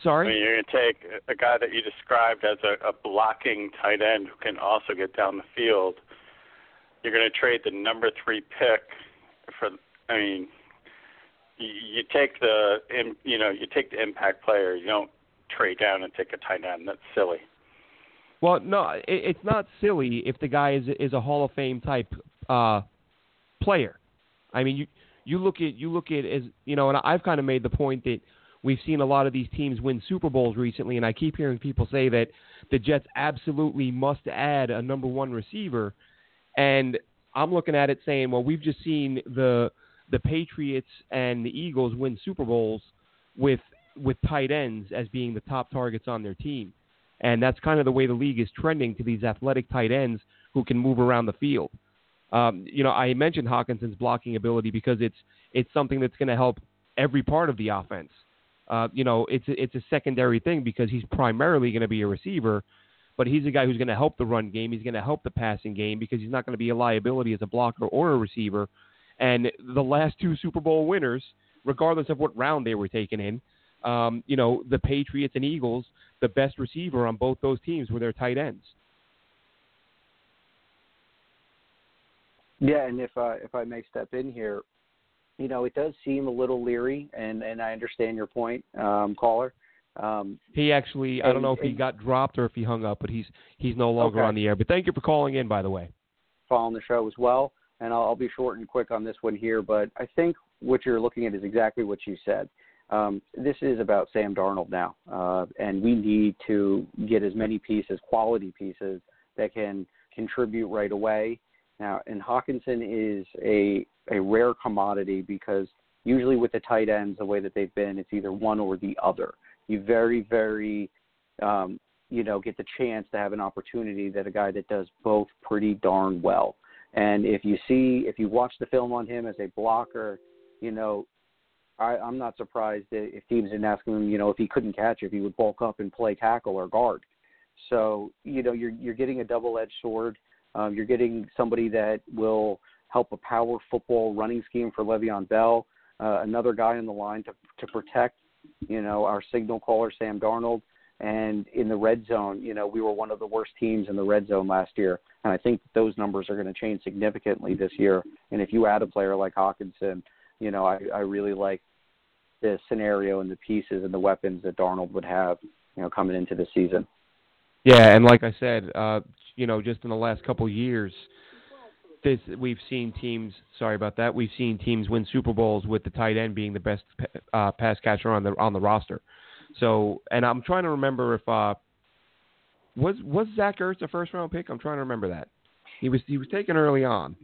Sorry? I mean, you're going to take a guy that you described as a, a blocking tight end who can also get down the field. You're going to trade the number three pick for. I mean, you, you take the you know you take the impact player. You don't trade down and take a tight end. That's silly. Well, no, it, it's not silly if the guy is is a Hall of Fame type uh, player. I mean, you you look at you look at as you know, and I've kind of made the point that we've seen a lot of these teams win Super Bowls recently, and I keep hearing people say that the Jets absolutely must add a number one receiver. And I'm looking at it saying, well, we've just seen the the Patriots and the Eagles win Super Bowls with with tight ends as being the top targets on their team. And that's kind of the way the league is trending to these athletic tight ends who can move around the field. Um, you know, I mentioned Hawkinson's blocking ability because it's it's something that's going to help every part of the offense. Uh, you know, it's it's a secondary thing because he's primarily going to be a receiver, but he's a guy who's going to help the run game. He's going to help the passing game because he's not going to be a liability as a blocker or a receiver. And the last two Super Bowl winners, regardless of what round they were taken in, um, you know, the Patriots and Eagles, the best receiver on both those teams were their tight ends. Yeah, and if I, if I may step in here, you know, it does seem a little leery, and, and I understand your point, um, caller. Um, he actually, and, I don't know if and, he got dropped or if he hung up, but he's he's no longer okay. on the air. But thank you for calling in, by the way. Following the show as well, and I'll, I'll be short and quick on this one here, but I think what you're looking at is exactly what you said. Um, this is about Sam Darnold now, uh, and we need to get as many pieces, quality pieces, that can contribute right away. Now, and Hockenson is a, a rare commodity because usually with the tight ends, the way that they've been, it's either one or the other. You very, very, um, you know, get the chance to have an opportunity that a guy that does both pretty darn well. And if you see, if you watch the film on him as a blocker, you know, I, I'm not surprised that if teams didn't ask him, you know, if he couldn't catch, if he would bulk up and play tackle or guard. So, you know, you're you're getting a double-edged sword. Um, you're getting somebody that will help a power football running scheme for Le'Veon Bell, uh, another guy on the line to to protect. You know, our signal caller, Sam Darnold, and in the red zone, you know, we were one of the worst teams in the red zone last year. And I think those numbers are going to change significantly this year. And if you add a player like Hockenson, you know, I, I really like the scenario and the pieces and the weapons that Darnold would have, you know, coming into the season. Yeah, and like I said, uh, you know, just in the last couple of years, this we've seen teams. Sorry about that. We've seen teams win Super Bowls with the tight end being the best uh, pass catcher on the on the roster. So, and I'm trying to remember if uh, was was Zach Ertz a first round pick? I'm trying to remember that he was he was taken early on,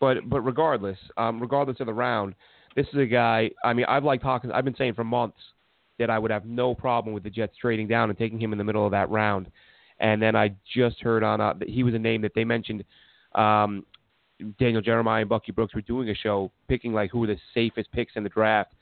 but but regardless, um, regardless of the round, this is a guy. I mean, I've liked Hawkins. I've been saying for months that I would have no problem with the Jets trading down and taking him in the middle of that round. And then I just heard on uh, that he was a name that they mentioned. Um, Daniel Jeremiah and Bucky Brooks were doing a show picking like who were the safest picks in the draft.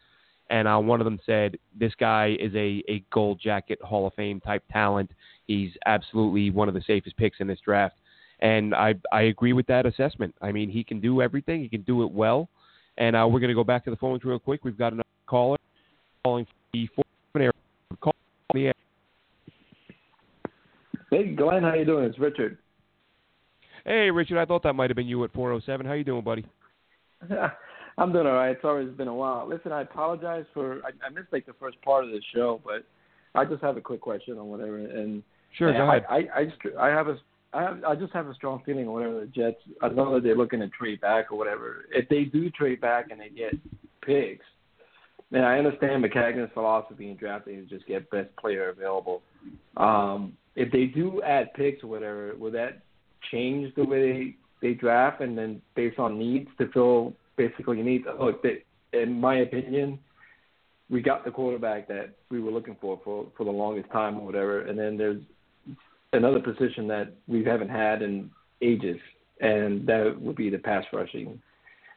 And uh, one of them said, this guy is a, a gold jacket Hall of Fame type talent. He's absolutely one of the safest picks in this draft. And I, I agree with that assessment. I mean, he can do everything. He can do it well. And uh, we're going to go back to the phones real quick. We've got another caller calling for the fourth call on the air. Hey, Glenn, how you doing? It's Richard. Hey, Richard, I thought that might have been you at four oh seven. How you doing, buddy? I'm doing all right. Sorry, it's been a while. Listen, I apologize for I, I missed like the first part of the show, but I just have a quick question on whatever. And sure, and go ahead. I, I, I just I have a I, have, I just have a strong feeling on whatever the Jets. I know that they're looking to trade back or whatever. If they do trade back and they get picks, then I understand Maccagion's philosophy in drafting is just get best player available. Um, if they do add picks or whatever, will that change the way they, they draft and then based on needs to fill basically needs? Look, they, in my opinion, we got the quarterback that we were looking for for, for the longest time or whatever, and then there's another position that we haven't had in ages, and that would be the pass rushing.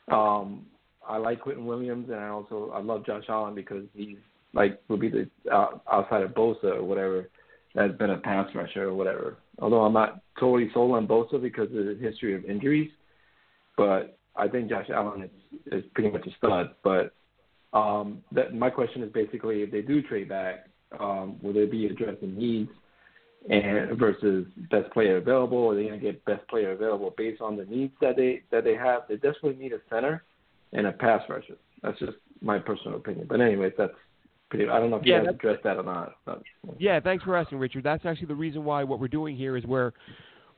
Um, I like Quinnen Williams, and I also I love Josh Allen because he's like would be the uh, outside of Bosa or whatever that's been a pass rusher or whatever. Although I'm not totally sold on Bosa because of his history of injuries, but I think Josh Allen is, is pretty much a stud. But um, that, my question is basically if they do trade back, um, will they be addressing needs and versus best player available? Are they going to get best player available based on the needs that they that they have? They desperately need a center and a pass rusher. That's just my personal opinion. But anyways, that's pretty. I don't know if yeah, you guys addressed that or not. But, yeah, thanks for asking, Richard. That's actually the reason why what we're doing here is we're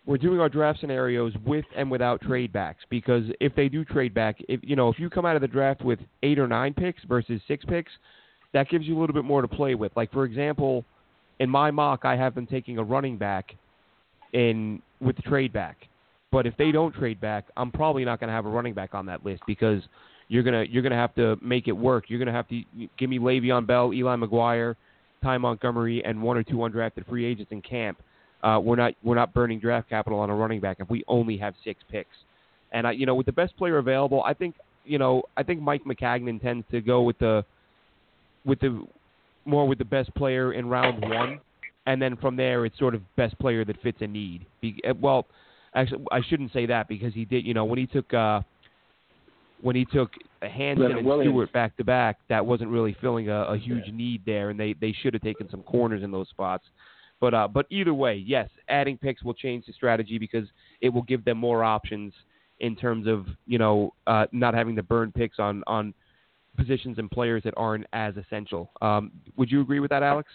we're doing our draft scenarios with and without trade backs, because if they do trade back, if you know if you come out of the draft with eight or nine picks versus six picks, that gives you a little bit more to play with. Like for example, in my mock, I have them taking a running back in with the trade back. But if they don't trade back, I'm probably not going to have a running back on that list because you're gonna you're gonna have to make it work. You're gonna have to give me Le'Veon Bell, Eli McGuire, Ty Montgomery, and one or two undrafted free agents in camp. Uh, we're not we're not burning draft capital on a running back if we only have six picks. And I, you know, with the best player available, I think you know I think Mike Maccagnan tends to go with the with the more with the best player in round one, and then from there it's sort of best player that fits a need. Be, well. Actually, I shouldn't say that because he did. You know, when he took uh, when he took Hanson and Stewart back to back, that wasn't really filling a, a huge yeah. need there, and they, they should have taken some corners in those spots. But uh, but either way, yes, adding picks will change the strategy because it will give them more options in terms of you know uh, not having to burn picks on, on positions and players that aren't as essential. Um, would you agree with that, Alex?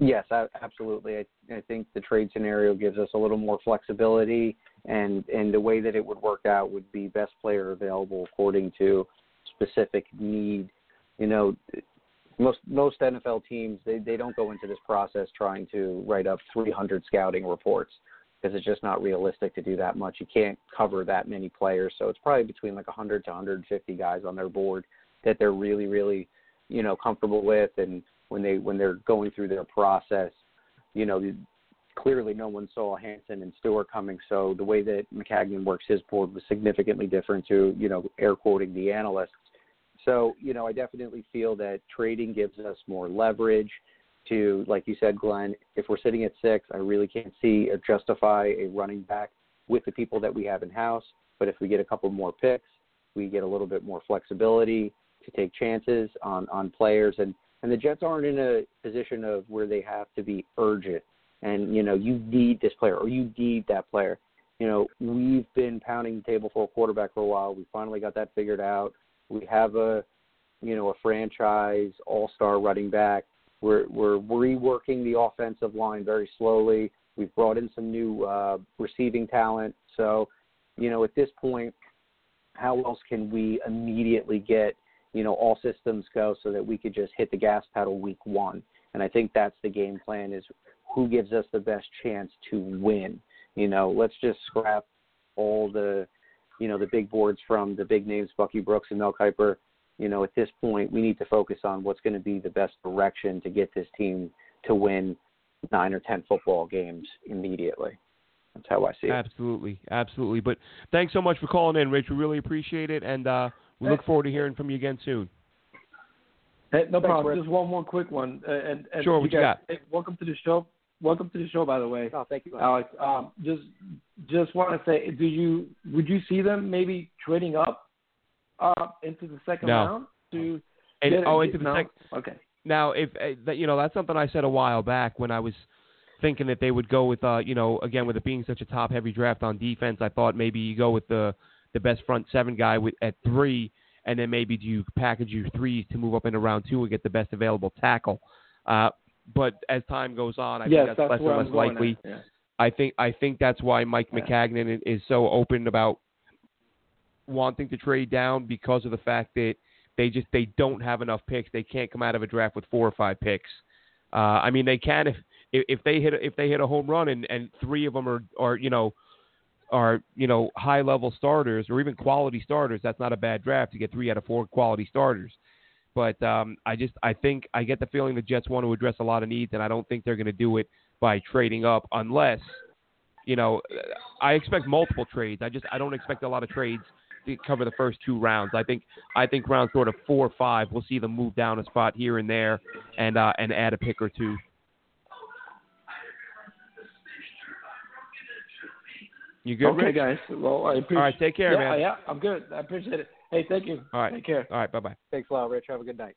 Yes, absolutely. I, I think the trade scenario gives us a little more flexibility, and, and the way that it would work out would be best player available according to specific need. You know, most most N F L teams, they, they don't go into this process trying to write up three hundred scouting reports because it's just not realistic to do that much. You can't cover that many players, so it's probably between like one hundred to one hundred fifty guys on their board that they're really, really, you know, comfortable with. And when they when they're going through their process, you know, clearly no one saw Hanson and Stewart coming. So the way that Maccagnan works his board was significantly different to, you know, air quoting the analysts. So, you know, I definitely feel that trading gives us more leverage to, like you said, Glenn, if we're sitting at six, I really can't see or justify a running back with the people that we have in-house. But if we get a couple more picks, we get a little bit more flexibility to take chances on, on players. And, And the Jets aren't in a position of where they have to be urgent and, you know, you need this player or you need that player. You know, we've been pounding the table for a quarterback for a while. We finally got that figured out. We have a, you know, a franchise all-star running back. We're, we're reworking the offensive line very slowly. We've brought in some new uh, receiving talent. So, you know, at this point, how else can we immediately get, you know, all systems go so that we could just hit the gas pedal week one? And I think that's the game plan, is who gives us the best chance to win. You know, let's just scrap all the, you know, the big boards from the big names, Bucky Brooks and Mel Kiper. You know, at this point, we need to focus on what's going to be the best direction to get this team to win nine or ten football games immediately. That's how I see it. Absolutely, absolutely. But thanks so much for calling in, Rich. We really appreciate it, and uh, we look forward to hearing from you again soon. Hey, no Thanks, problem. Rick. Just one more quick one. And, and sure, what you, you got? Hey, welcome to the show. Welcome to the show, by the way. Oh, thank you, Alex. Um, just, just want to say, do you would you see them maybe trading up uh, into the second no. round to? And, get oh, into the no? second. Okay. Now, if uh, that, you know, that's something I said a while back when I was thinking that they would go with, uh, you know, again, with it being such a top-heavy draft on defense, I thought maybe you go with the the best front seven guy with, at three, and then maybe do you package your threes to move up into round two and get the best available tackle. Uh, but as time goes on, I yes, think that's, that's less and less likely. Yeah. I think I think that's why Mike yeah. Maccagnan is so open about wanting to trade down, because of the fact that they just they don't have enough picks. They can't come out of a draft with four or five picks. Uh, I mean, they can if if they hit if they hit a home run and, and three of them are, are you know are you know high level starters or even quality starters. That's not a bad draft to get three out of four quality starters. But um, I just I think I get the feeling the Jets want to address a lot of needs, and I don't think they're going to do it by trading up unless, you know, I expect multiple trades. I just I don't expect a lot of trades to cover the first two rounds. I think I think rounds sort of four or five, we'll see them move down a spot here and there and uh, and add a pick or two. You good, okay, Rich? guys. Well, I appreciate. All right, take care, yeah, man. Yeah, I'm good. I appreciate it. Hey, thank you. All right. Take care. All right, bye-bye. Thanks a lot, Rich. Have a good night.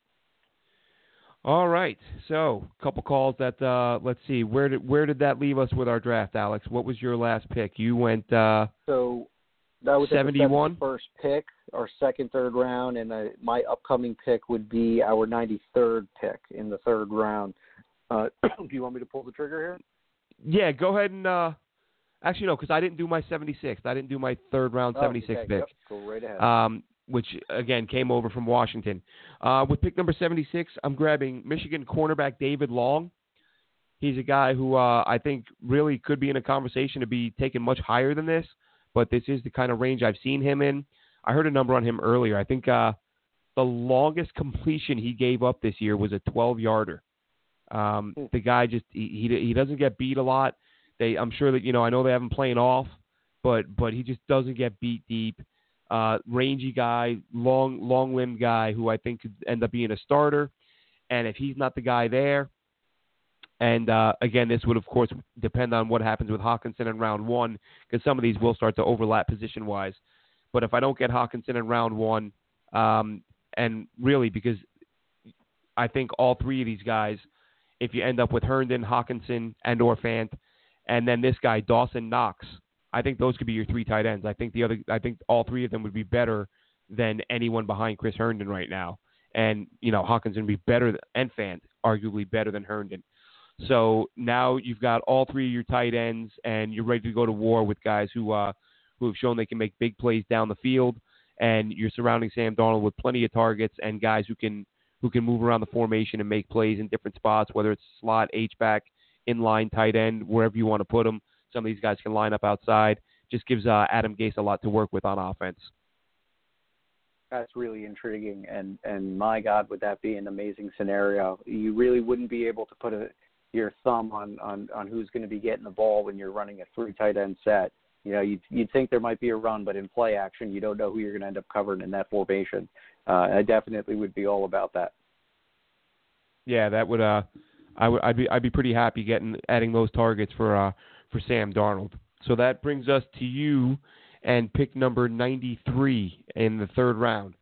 All right. So, a couple calls that, uh, let's see, where did where did that leave us with our draft, Alex? What was your last pick? You went uh, so that was seventy-one? The first pick, our second, third round, and uh, my upcoming pick would be our ninety-third pick in the third round. Uh, do you want me to pull the trigger here? Yeah, go ahead and uh, – actually, no, because I didn't do my seventy-sixth. I didn't do my third-round oh, seventy-sixth okay, pick. Yep, go right ahead. Um, which, again, came over from Washington. Uh, with pick number seventy-six, I'm grabbing Michigan cornerback David Long. He's a guy who uh, I think really could be in a conversation to be taken much higher than this, but this is the kind of range I've seen him in. I heard a number on him earlier. I think uh, the longest completion he gave up this year was a twelve-yarder. Um, the guy just he, he he doesn't get beat a lot. They I'm sure that, you know, I know they have him playing off, but but he just doesn't get beat deep. Uh, rangy guy, long, long-limbed guy who I think could end up being a starter. And if he's not the guy there, and uh, again, this would, of course, depend on what happens with Hockenson in round one, because some of these will start to overlap position-wise. But if I don't get Hockenson in round one, um, and really because I think all three of these guys, if you end up with Herndon, Hockenson, and or Fant, and then this guy, Dawson Knox, I think those could be your three tight ends. I think the other, I think all three of them would be better than anyone behind Chris Herndon right now. And, you know, Hockenson would be better than, and Fant, arguably better than Herndon. So now you've got all three of your tight ends, and you're ready to go to war with guys who uh, who have shown they can make big plays down the field. And you're surrounding Sam Darnold with plenty of targets and guys who can who can move around the formation and make plays in different spots, whether it's slot, H-back, inline tight end, wherever you want to put them. Some of these guys can line up outside. Just gives uh, Adam Gase a lot to work with on offense. That's really intriguing. And, and my God, would that be an amazing scenario? You really wouldn't be able to put a, your thumb on, on, on who's going to be getting the ball when you're running a three tight end set. You know, you'd, you'd think there might be a run, but in play action, you don't know who you're going to end up covering in that formation. Uh, I definitely would be all about that. Yeah, that would. Uh, I would. I'd be. I'd be pretty happy getting adding those targets for. Uh, for Sam Darnold. So that brings us to you and pick number ninety-three in the third round.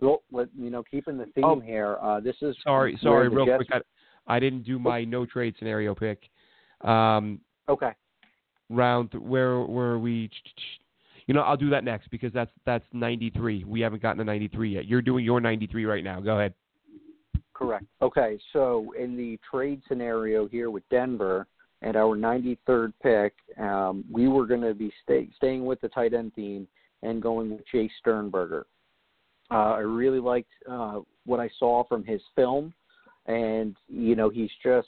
Well, you know, keeping the theme oh, here, uh, this is... Sorry, sorry, real Jets... quick. I, I didn't do my no-trade scenario pick. Um, okay. Round, where were we... You know, I'll do that next because that's that's ninety-three. We haven't gotten to ninety-three yet. You're doing your ninety-three right now. Go ahead. Correct. Okay, so in the trade scenario here with Denver... At our ninety-third pick, um, we were going to be stay, staying with the tight end theme and going with Jay Sternberger. Uh, I really liked uh, what I saw from his film, and, you know, he's just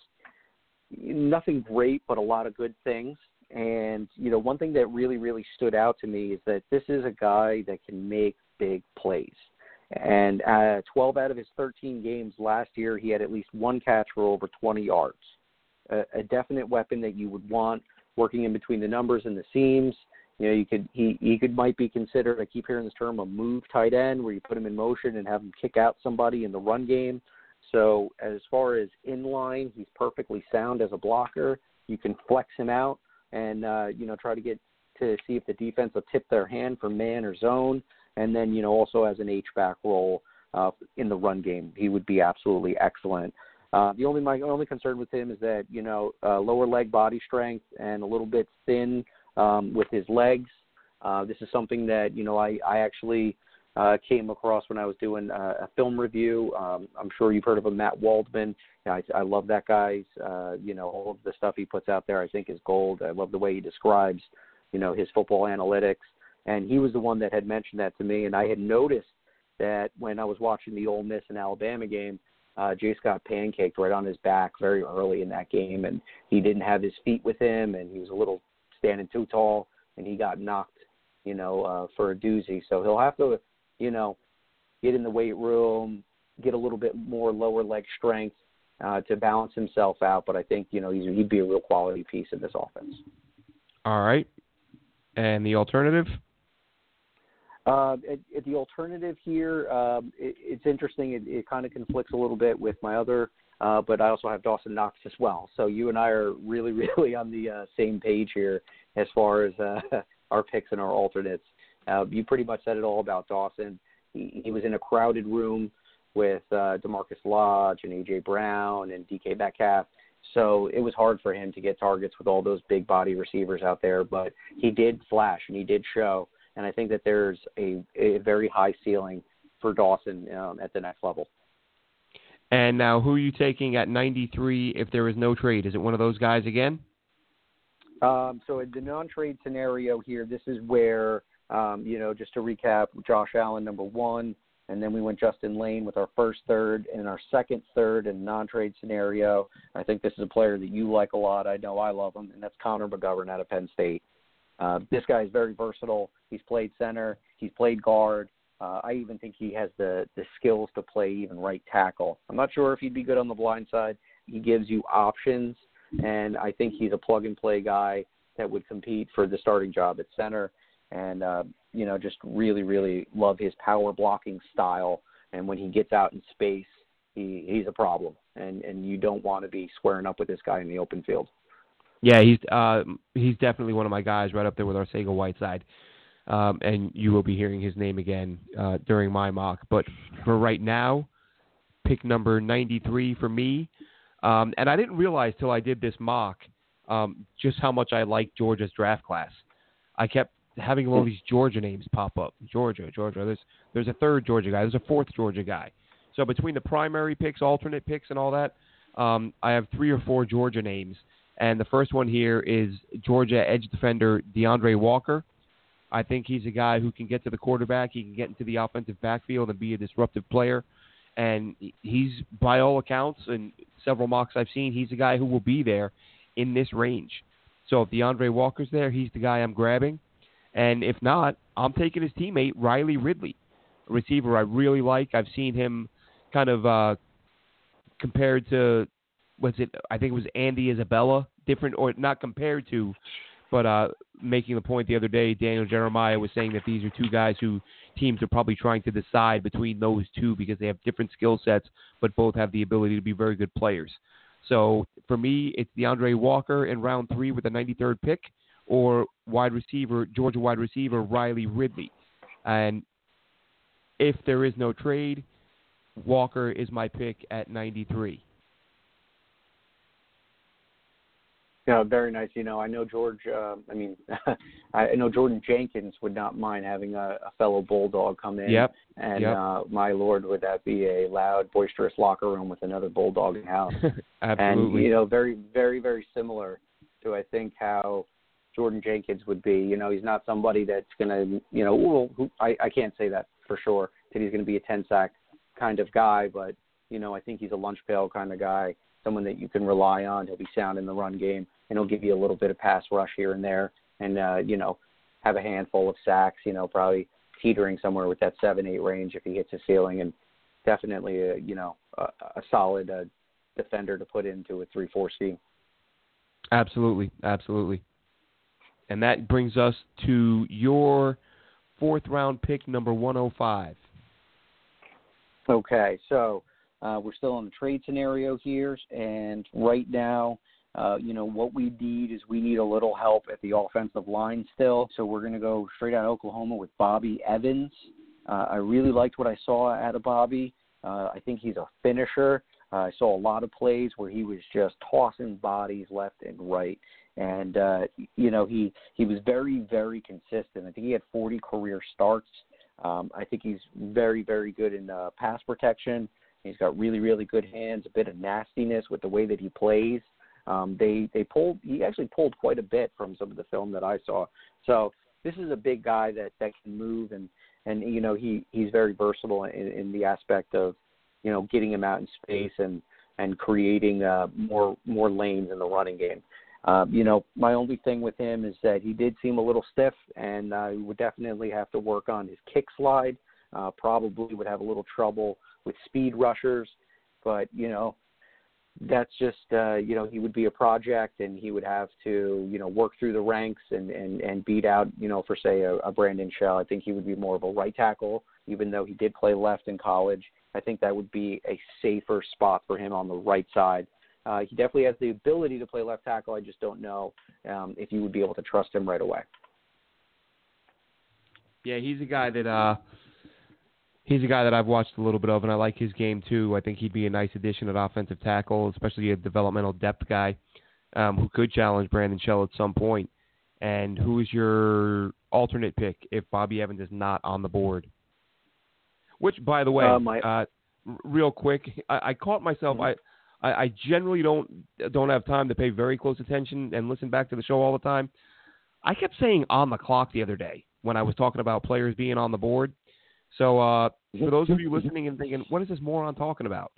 nothing great but a lot of good things. And, you know, one thing that really, really stood out to me is that this is a guy that can make big plays. And uh, twelve out of his thirteen games last year, he had at least one catch for over twenty yards. A, a definite weapon that you would want working in between the numbers and the seams. You know, you could he, he could might be considered, I keep hearing this term, a move tight end where you put him in motion and have him kick out somebody in the run game. So as far as inline, he's perfectly sound as a blocker. You can flex him out and, uh, you know, try to get to see if the defense will tip their hand for man or zone. And then, you know, also as an H-back role uh, in the run game, he would be absolutely excellent. Uh, the only my only concern with him is that, you know, uh, lower leg body strength and a little bit thin um, with his legs. Uh, this is something that, you know, I, I actually uh, came across when I was doing uh, a film review. Um, I'm sure you've heard of him, Matt Waldman. You know, I, I love that guy's, uh, you know, all of the stuff he puts out there I think is gold. I love the way he describes, you know, his football analytics. And he was the one that had mentioned that to me. And I had noticed that when I was watching the Ole Miss and Alabama game, uh, Jay Scott pancaked right on his back very early in that game. And he didn't have his feet with him, and he was a little standing too tall, and he got knocked, you know, uh, for a doozy. So he'll have to, you know, get in the weight room, get a little bit more lower leg strength uh, to balance himself out. But I think, you know, he's, he'd be a real quality piece in this offense. All right. And the alternative? Uh, it, it, the alternative here, um, it, it's interesting. It, it kind of conflicts a little bit with my other, uh, but I also have Dawson Knox as well. So you and I are really, really on the uh, same page here as far as uh, our picks and our alternates. Uh, you pretty much said it all about Dawson. He, he was in a crowded room with uh, DeMarcus Lodge and A J. Brown and D K. Metcalf. So it was hard for him to get targets with all those big body receivers out there, but he did flash and he did show. And I think that there's a, a very high ceiling for Dawson um, at the next level. And now who are you taking at ninety-three if there is no trade? Is it one of those guys again? Um, so in the non-trade scenario here, this is where, um, you know, just to recap, Josh Allen, number one, and then we went Justin Layne with our first third and our second third in non-trade scenario. I think this is a player that you like a lot. I know I love him, and that's Connor McGovern out of Penn State. Uh, this guy is very versatile. He's played center. He's played guard. Uh, I even think he has the, the skills to play even right tackle. I'm not sure if he'd be good on the blind side. He gives you options, and I think he's a plug-and-play guy that would compete for the starting job at center. And, uh, you know, just really, really love his power blocking style. And when he gets out in space, he, he's a problem. And, and you don't want to be squaring up with this guy in the open field. Yeah, he's uh, he's definitely one of my guys right up there with Arcega-Whiteside. Um, and you will be hearing his name again uh, during my mock. But for right now, pick number ninety-three for me. Um, and I didn't realize till I did this mock um, just how much I liked Georgia's draft class. I kept having all these Georgia names pop up. Georgia, Georgia. There's, there's a third Georgia guy. There's a fourth Georgia guy. So between the primary picks, alternate picks, and all that, um, I have three or four Georgia names. And the first one here is Georgia edge defender DeAndre Walker. I think he's a guy who can get to the quarterback. He can get into the offensive backfield and be a disruptive player. And he's, by all accounts, and several mocks I've seen, he's a guy who will be there in this range. So if DeAndre Walker's there, he's the guy I'm grabbing. And if not, I'm taking his teammate, Riley Ridley, a receiver I really like. I've seen him kind of uh, compared to... Was it? I think it was Andy Isabella, different or not compared to, but uh, making the point the other day, Daniel Jeremiah was saying that these are two guys who teams are probably trying to decide between those two because they have different skill sets, but both have the ability to be very good players. So for me, it's DeAndre Walker in round three with the ninety-third pick, or wide receiver Georgia wide receiver Riley Ridley, and if there is no trade, Walker is my pick at ninety-three. Yeah, very nice. You know, I know George, uh, I mean, I know Jordan Jenkins would not mind having a, a fellow Bulldog come in. Yep. And yep. Uh, my Lord, would that be a loud, boisterous locker room with another Bulldog in house. Absolutely. And, you know, very, very, very similar to, I think, how Jordan Jenkins would be. You know, he's not somebody that's going to, you know, ooh, who, I, I can't say that for sure, that he's going to be a ten-sack kind of guy. But, you know, I think he's a lunch pail kind of guy, someone that you can rely on. He'll be sound in the run game, and he'll give you a little bit of pass rush here and there, and, uh, you know, have a handful of sacks, you know, probably teetering somewhere with that seven eight range if he hits his ceiling, and definitely, a, you know, a, a solid uh, defender to put into a three four scheme. Absolutely, absolutely. And that brings us to your fourth-round pick, number one oh five. Okay, so... Uh, we're still in the trade scenario here, and right now, uh, you know, what we need is we need a little help at the offensive line still. So we're going to go straight out of Oklahoma with Bobby Evans. Uh, I really liked what I saw out of Bobby. Uh, I think he's a finisher. Uh, I saw a lot of plays where he was just tossing bodies left and right. And, uh, you know, he, he was very, very consistent. I think he had forty career starts. Um, I think he's very, very good in uh, pass protection. He's got really, really good hands, a bit of nastiness with the way that he plays. Um, they they pulled. He actually pulled quite a bit from some of the film that I saw. So this is a big guy that, that can move, and, and you know he, he's very versatile in, in the aspect of, you know, getting him out in space and and creating uh, more more lanes in the running game. Uh, you know, my only thing with him is that he did seem a little stiff, and uh, would definitely have to work on his kick slide. Uh, probably would have a little trouble with speed rushers, but you know. That's just, uh, you know, he would be a project, and he would have to, you know, work through the ranks and, and, and beat out, you know, for, say, a, a Brandon Shell. I think he would be more of a right tackle, even though he did play left in college. I think that would be a safer spot for him on the right side. Uh, he definitely has the ability to play left tackle. I just don't know um, if you would be able to trust him right away. Yeah, he's a guy that uh... – He's a guy that I've watched a little bit of, and I like his game too. I think he'd be a nice addition at offensive tackle, especially a developmental depth guy um, who could challenge Brandon Shell at some point. And who is your alternate pick if Bobby Evans is not on the board? Which, by the way, uh, my- uh, real quick, I, I caught myself. Mm-hmm. I, I generally don't don't have time to pay very close attention and listen back to the show all the time. I kept saying on the clock the other day when I was talking about players being on the board. So uh, for those of you listening and thinking, what is this moron talking about?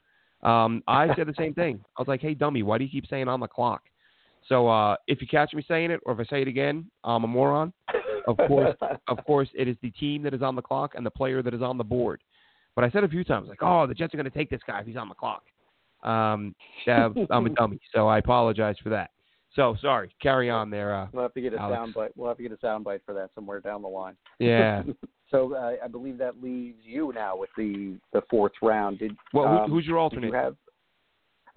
Um, I said the same thing. I was like, hey, dummy, why do you keep saying on the clock? So uh, if you catch me saying it, or if I say it again, I'm a moron. Of course, of course, it is the team that is on the clock and the player that is on the board. But I said a few times, like, oh, the Jets are going to take this guy if he's on the clock. Um, uh, I'm a dummy, so I apologize for that. So, sorry, carry on there, uh, We'll have to get a Alex. soundbite. We'll have to get a soundbite for that somewhere down the line. Yeah. So uh, I believe that leaves you now with the, the fourth round. Did well? Who, um, who's your alternate? You have,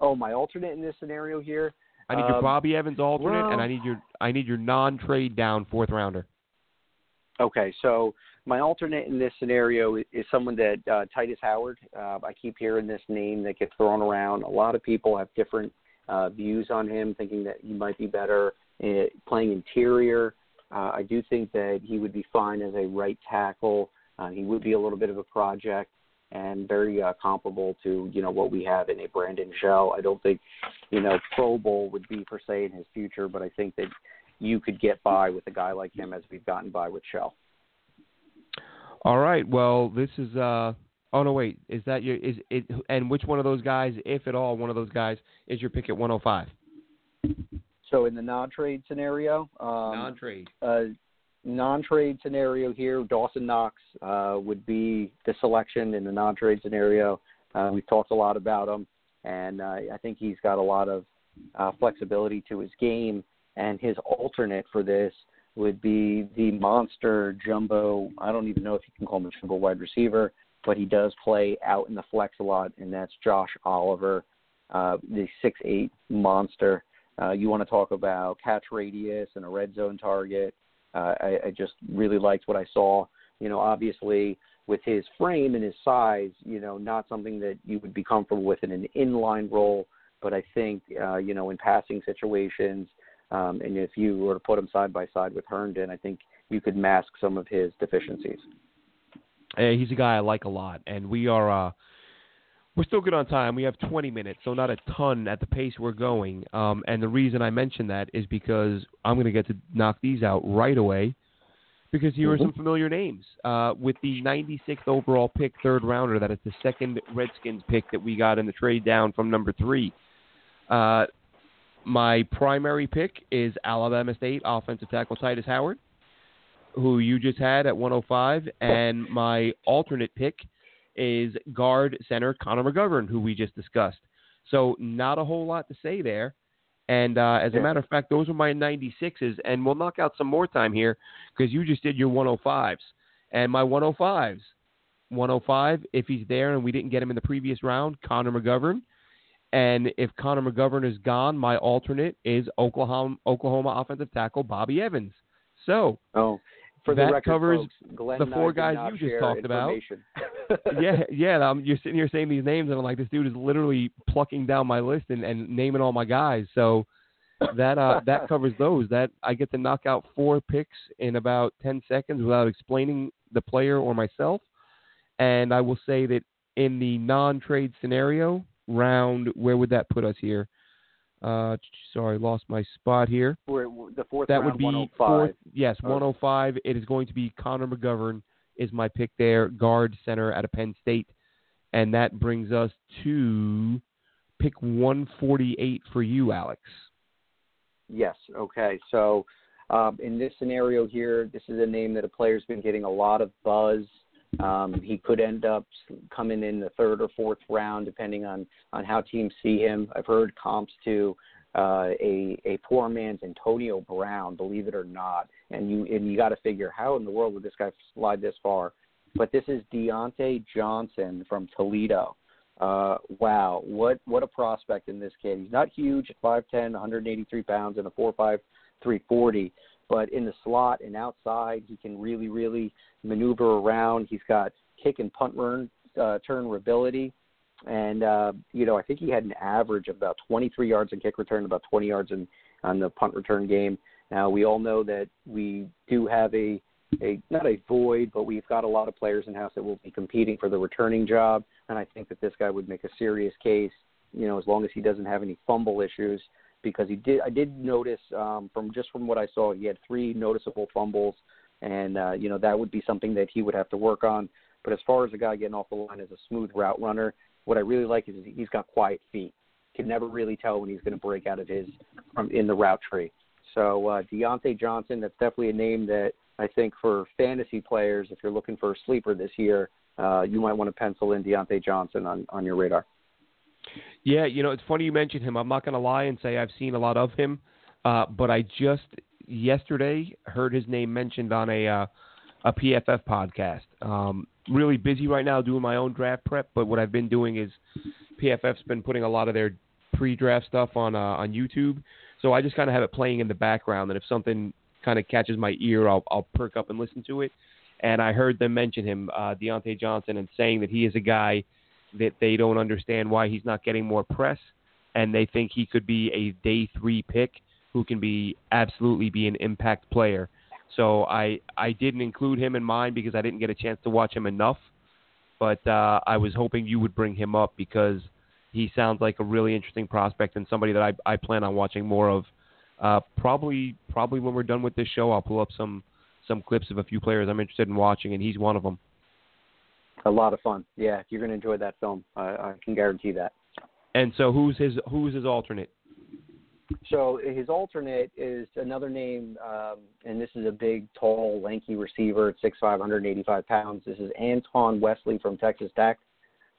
oh, my alternate in this scenario here. I need um, your Bobby Evans alternate, well, and I need your I need your non-trade down fourth rounder. Okay, so my alternate in this scenario is, is someone that uh, Titus Howard. Uh, I keep hearing this name that gets thrown around. A lot of people have different uh, views on him, thinking that he might be better at playing interior. Uh, I do think that he would be fine as a right tackle. Uh, he would be a little bit of a project and very uh, comparable to, you know, what we have in a Brandon Shell. I don't think, you know, Pro Bowl would be per se in his future, but I think that you could get by with a guy like him as we've gotten by with Shell. All right. Well, this is uh, – oh, no, wait. Is that your – Is it? And which one of those guys, if at all, one of those guys is your pick at one oh five? So in the non-trade scenario, um, non-trade, uh, non-trade scenario here, Dawson Knox uh, would be the selection in the non-trade scenario. Uh, we've talked a lot about him, and uh, I think he's got a lot of uh, flexibility to his game. And his alternate for this would be the monster jumbo. I don't even know if you can call him a jumbo wide receiver, but he does play out in the flex a lot, and that's Josh Oliver, uh, the six eight monster. Uh, you want to talk about catch radius and a red zone target. Uh, I, I just really liked what I saw. You know, obviously with his frame and his size, you know, not something that you would be comfortable with in an inline role. But I think, uh, you know, in passing situations, um, and if you were to put him side by side with Herndon, I think you could mask some of his deficiencies. Hey, he's a guy I like a lot, and we are uh... – We're still good on time. We have twenty minutes, so not a ton at the pace we're going. Um, and the reason I mention that is because I'm going to get to knock these out right away because here are some familiar names. Uh, with the ninety-sixth overall pick, third rounder, that is the second Redskins pick that we got in the trade down from number three. Uh, my primary pick is Alabama State offensive tackle Titus Howard, who you just had at one oh five, and my alternate pick is guard center Connor McGovern, who we just discussed. So not a whole lot to say there. And uh, as a matter of fact, those are my ninety-sixes, and we'll knock out some more time here because you just did your one oh fives. And my one oh fives, one oh five, if he's there and we didn't get him in the previous round, Connor McGovern. And if Connor McGovern is gone, my alternate is Oklahoma, Oklahoma offensive tackle Bobby Evans. So oh, for that the record, covers folks, Glenn the four guys you just talked about. yeah, yeah. Um, you're sitting here saying these names, and I'm like, this dude is literally plucking down my list and, and naming all my guys. So that uh, that covers those. That I get to knock out four picks in about ten seconds without explaining the player or myself. And I will say that in the non-trade scenario round, where would that put us here? Uh, sorry, lost my spot here. We're, the fourth that round, would be one oh five. Fourth, yes, oh. one oh five. It is going to be Connor McGovern is my pick there, guard center out of Penn State. And that brings us to pick one forty-eight for you, Alex. Yes, okay. So um, in this scenario here, this is a name that a player's been getting a lot of buzz. Um, he could end up coming in the third or fourth round, depending on, on how teams see him. I've heard comps to uh, a a poor man's Antonio Brown, believe it or not. And you and you got to figure, how in the world would this guy slide this far? But this is Deontay Johnson from Toledo. Uh, wow, what what a prospect in this kid. He's not huge at five ten, one eighty-three pounds, and a four five, three forty. But in the slot and outside, he can really, really maneuver around. He's got kick and punt run, uh, turn ability. And, uh, you know, I think he had an average of about twenty-three yards in kick return, about twenty yards in, on the punt return game. Now, we all know that we do have a, a, not a void, but we've got a lot of players in-house that will be competing for the returning job. And I think that this guy would make a serious case, you know, as long as he doesn't have any fumble issues. Because he did, I did notice um, from just from what I saw, he had three noticeable fumbles, and uh, you know that would be something that he would have to work on. But as far as a guy getting off the line as a smooth route runner, what I really like is he's got quiet feet. Can never really tell when he's going to break out of his from in the route tree. So uh, Deontay Johnson, that's definitely a name that I think for fantasy players, if you're looking for a sleeper this year, uh, you might want to pencil in Deontay Johnson on, on your radar. Yeah, you know, it's funny you mentioned him. I'm not going to lie and say I've seen a lot of him, uh, but I just yesterday heard his name mentioned on a uh, a P F F podcast. Um, really busy right now doing my own draft prep, but what I've been doing is P F F's been putting a lot of their pre-draft stuff on uh, on YouTube, so I just kind of have it playing in the background, and if something kind of catches my ear, I'll, I'll perk up and listen to it. And I heard them mention him, uh, Deontay Johnson, and saying that he is a guy that they don't understand why he's not getting more press, and they think he could be a day three pick who can be absolutely be an impact player. So I, I didn't include him in mine because I didn't get a chance to watch him enough, but uh, I was hoping you would bring him up because he sounds like a really interesting prospect and somebody that I, I plan on watching more of. Uh, probably probably when we're done with this show, I'll pull up some, some clips of a few players I'm interested in watching, and he's one of them. A lot of fun. Yeah, you're going to enjoy that film. I, I can guarantee that. And so who's his who's his alternate? So his alternate is another name, um, and this is a big, tall, lanky receiver at six five, one eighty-five pounds. This is Anton Wesley from Texas Tech.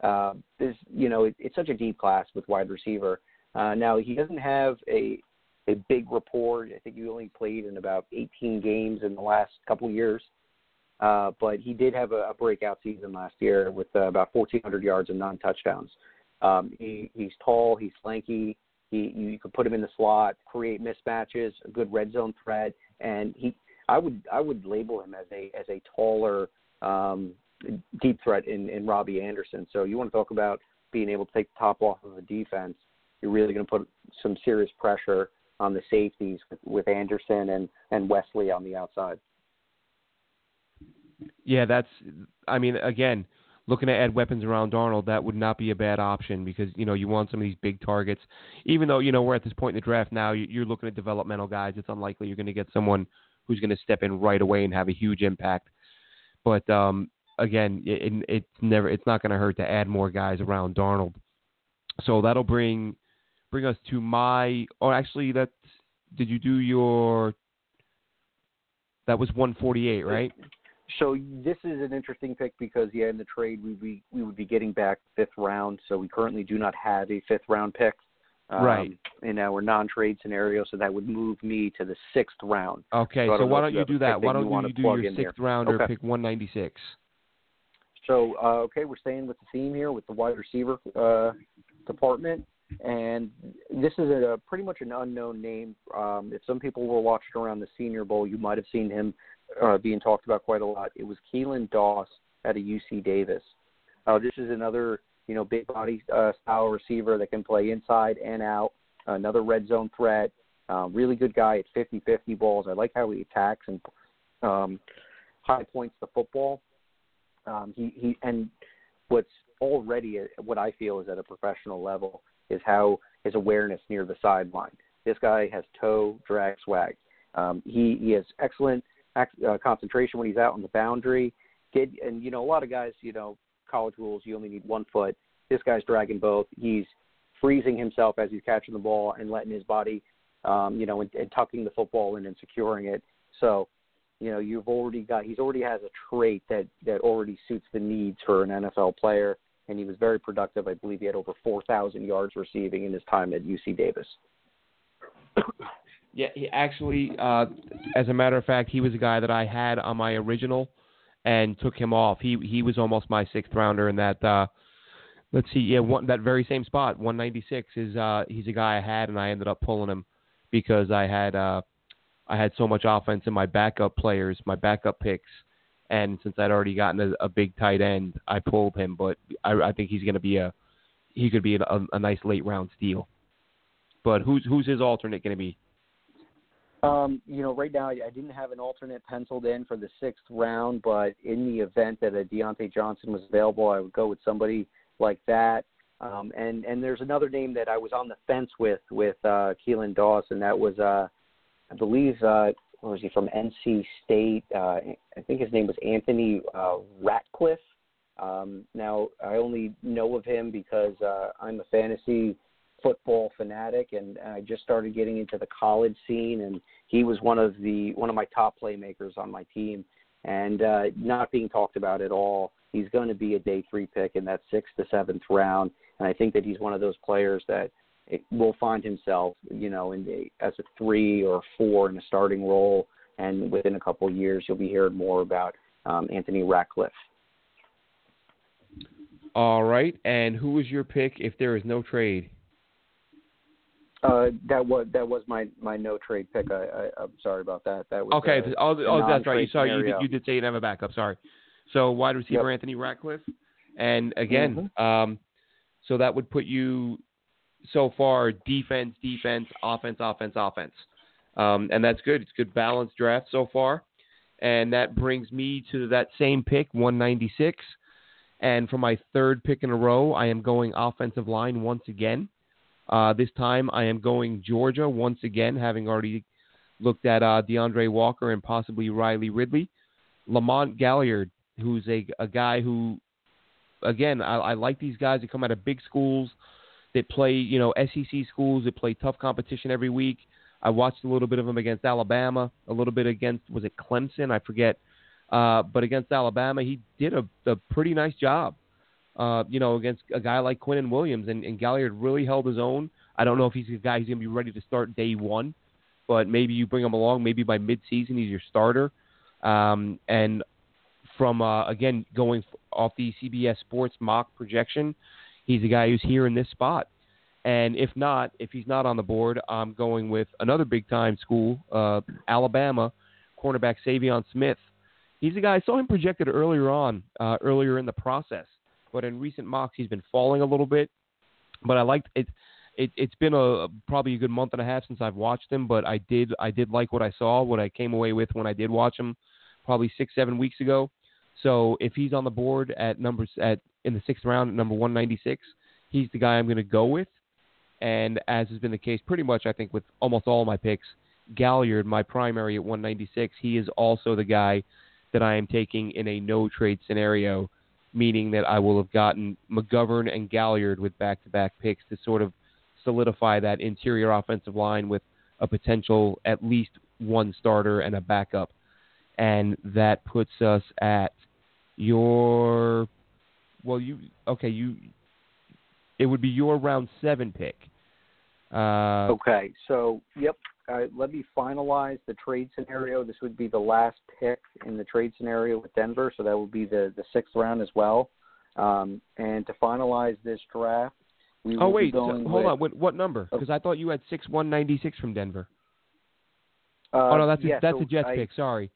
Uh, this, you know, it, it's such a deep class with wide receiver. Uh, now, he doesn't have a, a big rapport. I think he only played in about eighteen games in the last couple of years. Uh, but he did have a, a breakout season last year with uh, about fourteen hundred yards and nine touchdowns. Um, he, he's tall. He's lanky. He, you, you can put him in the slot, create mismatches, a good red zone threat, and he. I would I would label him as a as a taller um, deep threat in, in Robbie Anderson. So you want to talk about being able to take the top off of the defense. You're really going to put some serious pressure on the safeties with, with Anderson and, and Wesley on the outside. Yeah, that's, I mean, again, looking to add weapons around Darnold, that would not be a bad option because, you know, you want some of these big targets. Even though, you know, we're at this point in the draft now, you're looking at developmental guys. It's unlikely you're going to get someone who's going to step in right away and have a huge impact. But, um, again, it, it's never, it's not going to hurt to add more guys around Darnold. So that'll bring bring us to my, or actually, that's, did you do your, that was one forty-eight, right? So this is an interesting pick because, yeah, in the trade, we we, we would be getting back fifth round. So we currently do not have a fifth round pick um, right. in our non-trade scenario. So that would move me to the sixth round. Okay, so, so why don't you do that? Why don't you, you do your sixth there. round okay. or pick one ninety-six? So, uh, okay, we're staying with the theme here with the wide receiver uh, department. And this is a, a pretty much an unknown name. Um, if some people were watching around the Senior Bowl, you might have seen him uh, being talked about quite a lot. It was Keelan Doss out of U C Davis. Uh, this is another, you know, big body uh, style receiver that can play inside and out, another red zone threat, uh, really good guy at fifty-fifty balls. I like how he attacks and um, high points the football. Um, he, he and what's already a, what I feel is at a professional level is how his awareness near the sideline. This guy has toe, drag, swag. Um, he, he has excellent uh, concentration when he's out on the boundary. Did, and, you know, a lot of guys, you know, college rules, you only need one foot. This guy's dragging both. He's freezing himself as he's catching the ball and letting his body, um, you know, and, and tucking the football in and securing it. So, you know, you've already got – he's already has a trait that, that already suits the needs for an N F L player, and he was very productive. I believe he had over four thousand yards receiving in his time at U C Davis. Yeah, he actually, uh, as a matter of fact, he was a guy that I had on my original and took him off. He he was almost my sixth rounder in that, uh, let's see, yeah, one, that very same spot, one ninety-six, is uh, he's a guy I had, and I ended up pulling him because I had uh, I had so much offense in my backup players, my backup picks, and since I'd already gotten a, a big tight end, I pulled him, but I, I think he's going to be a, he could be a, a, a nice late-round steal. But who's who's his alternate going to be? Um, you know, right now I, I didn't have an alternate penciled in for the sixth round, but in the event that a Deontay Johnson was available, I would go with somebody like that. Um, and, and there's another name that I was on the fence with, with uh, Keelan Dawson. That was, uh, I believe, uh, what was he, from N C State? Uh, I think his name was Anthony uh, Ratcliffe. Um, now, I only know of him because uh, I'm a fantasy football fanatic, and I just started getting into the college scene, and he was one of the one of my top playmakers on my team, and uh, not being talked about at all. He's going to be a day three pick in that sixth to seventh round, and I think that he's one of those players that it will find himself, you know, in the, as a three or four in a starting role, and within a couple of years, you'll be hearing more about um, Anthony Ratcliffe. All right, and who was your pick if there is no trade? Uh, that was that was my, my no trade pick. I, I I'm sorry about that. That was okay. A, oh, oh that's right. You saw you did, you did say you would have a backup. Sorry. So wide receiver yep. Anthony Ratcliffe, and again, mm-hmm. um, so that would put you so far defense, defense, offense, offense, offense, um, and that's good. It's good balanced draft so far, and that brings me to that same pick, one ninety-six, and for my third pick in a row, I am going offensive line once again. Uh, this time I am going Georgia once again, having already looked at uh, DeAndre Walker and possibly Riley Ridley. Lamont Galliard, who's a, a guy who, again, I, I like these guys that come out of big schools, that play, you know, S E C schools, that play tough competition every week. I watched a little bit of him against Alabama, a little bit against, was it Clemson? I forget. Uh, but against Alabama, he did a, a pretty nice job. Uh, you know, against a guy like Quinnen Williams, and, and Galliard really held his own. I don't know if he's a guy who's going to be ready to start day one, but maybe you bring him along. Maybe by midseason he's your starter. Um, and from, uh, again, going off the C B S Sports mock projection, he's a guy who's here in this spot. And if not, if he's not on the board, I'm going with another big-time school, uh, Alabama, cornerback Savion Smith. He's a guy, I saw him projected earlier on, uh, earlier in the process. But in recent mocks, he's been falling a little bit. But I liked it. it it's been a probably a good month and a half since I've watched him. But I did I did like what I saw, what I came away with when I did watch him, probably six seven weeks ago. So if he's on the board at numbers at in the sixth round at number one ninety-six, he's the guy I'm going to go with. And as has been the case pretty much, I think with almost all my picks, Galliard, my primary at one ninety-six, he is also the guy that I am taking in a no trade scenario, meaning that I will have gotten McGovern and Galliard with back-to-back picks to sort of solidify that interior offensive line with a potential at least one starter and a backup. And that puts us at your, well, you, okay, you, it would be your round seven pick. Uh, okay, so, yep, uh, let me finalize the trade scenario. This would be the last pick in the trade scenario with Denver, so that would be the, the sixth round as well. Um, and to finalize this draft, we oh, will wait, be going so, hold with, on, what, what number? Because oh, I thought you had six one ninety-six from Denver. Uh, oh, no, that's a, yeah, that's so a Jets I, pick, sorry.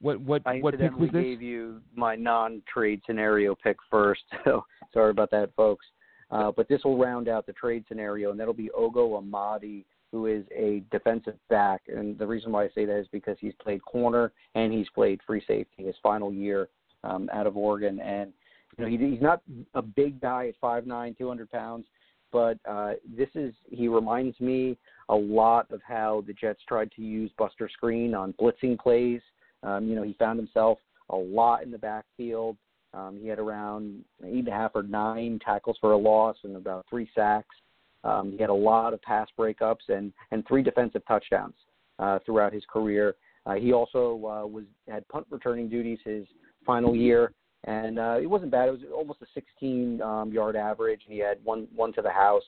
What what I what pick was this? I gave you my non-trade scenario pick first, so sorry about that, folks. Uh, but this will round out the trade scenario, and that'll be Ogo Amadi, who is a defensive back. And the reason why I say that is because he's played corner and he's played free safety his final year um, out of Oregon. And you know, he, he's not a big guy at five nine, two hundred pounds, but uh, this is he reminds me a lot of how the Jets tried to use Buster Screen on blitzing plays. Um, you know, he found himself a lot in the backfield. Um, he had around eight and a half or nine tackles for a loss and about three sacks. Um, he had a lot of pass breakups and, and three defensive touchdowns uh, throughout his career. Uh, he also uh, was had punt returning duties his final year, and uh, it wasn't bad. It was almost a sixteen-yard um, average. He had one one to the house.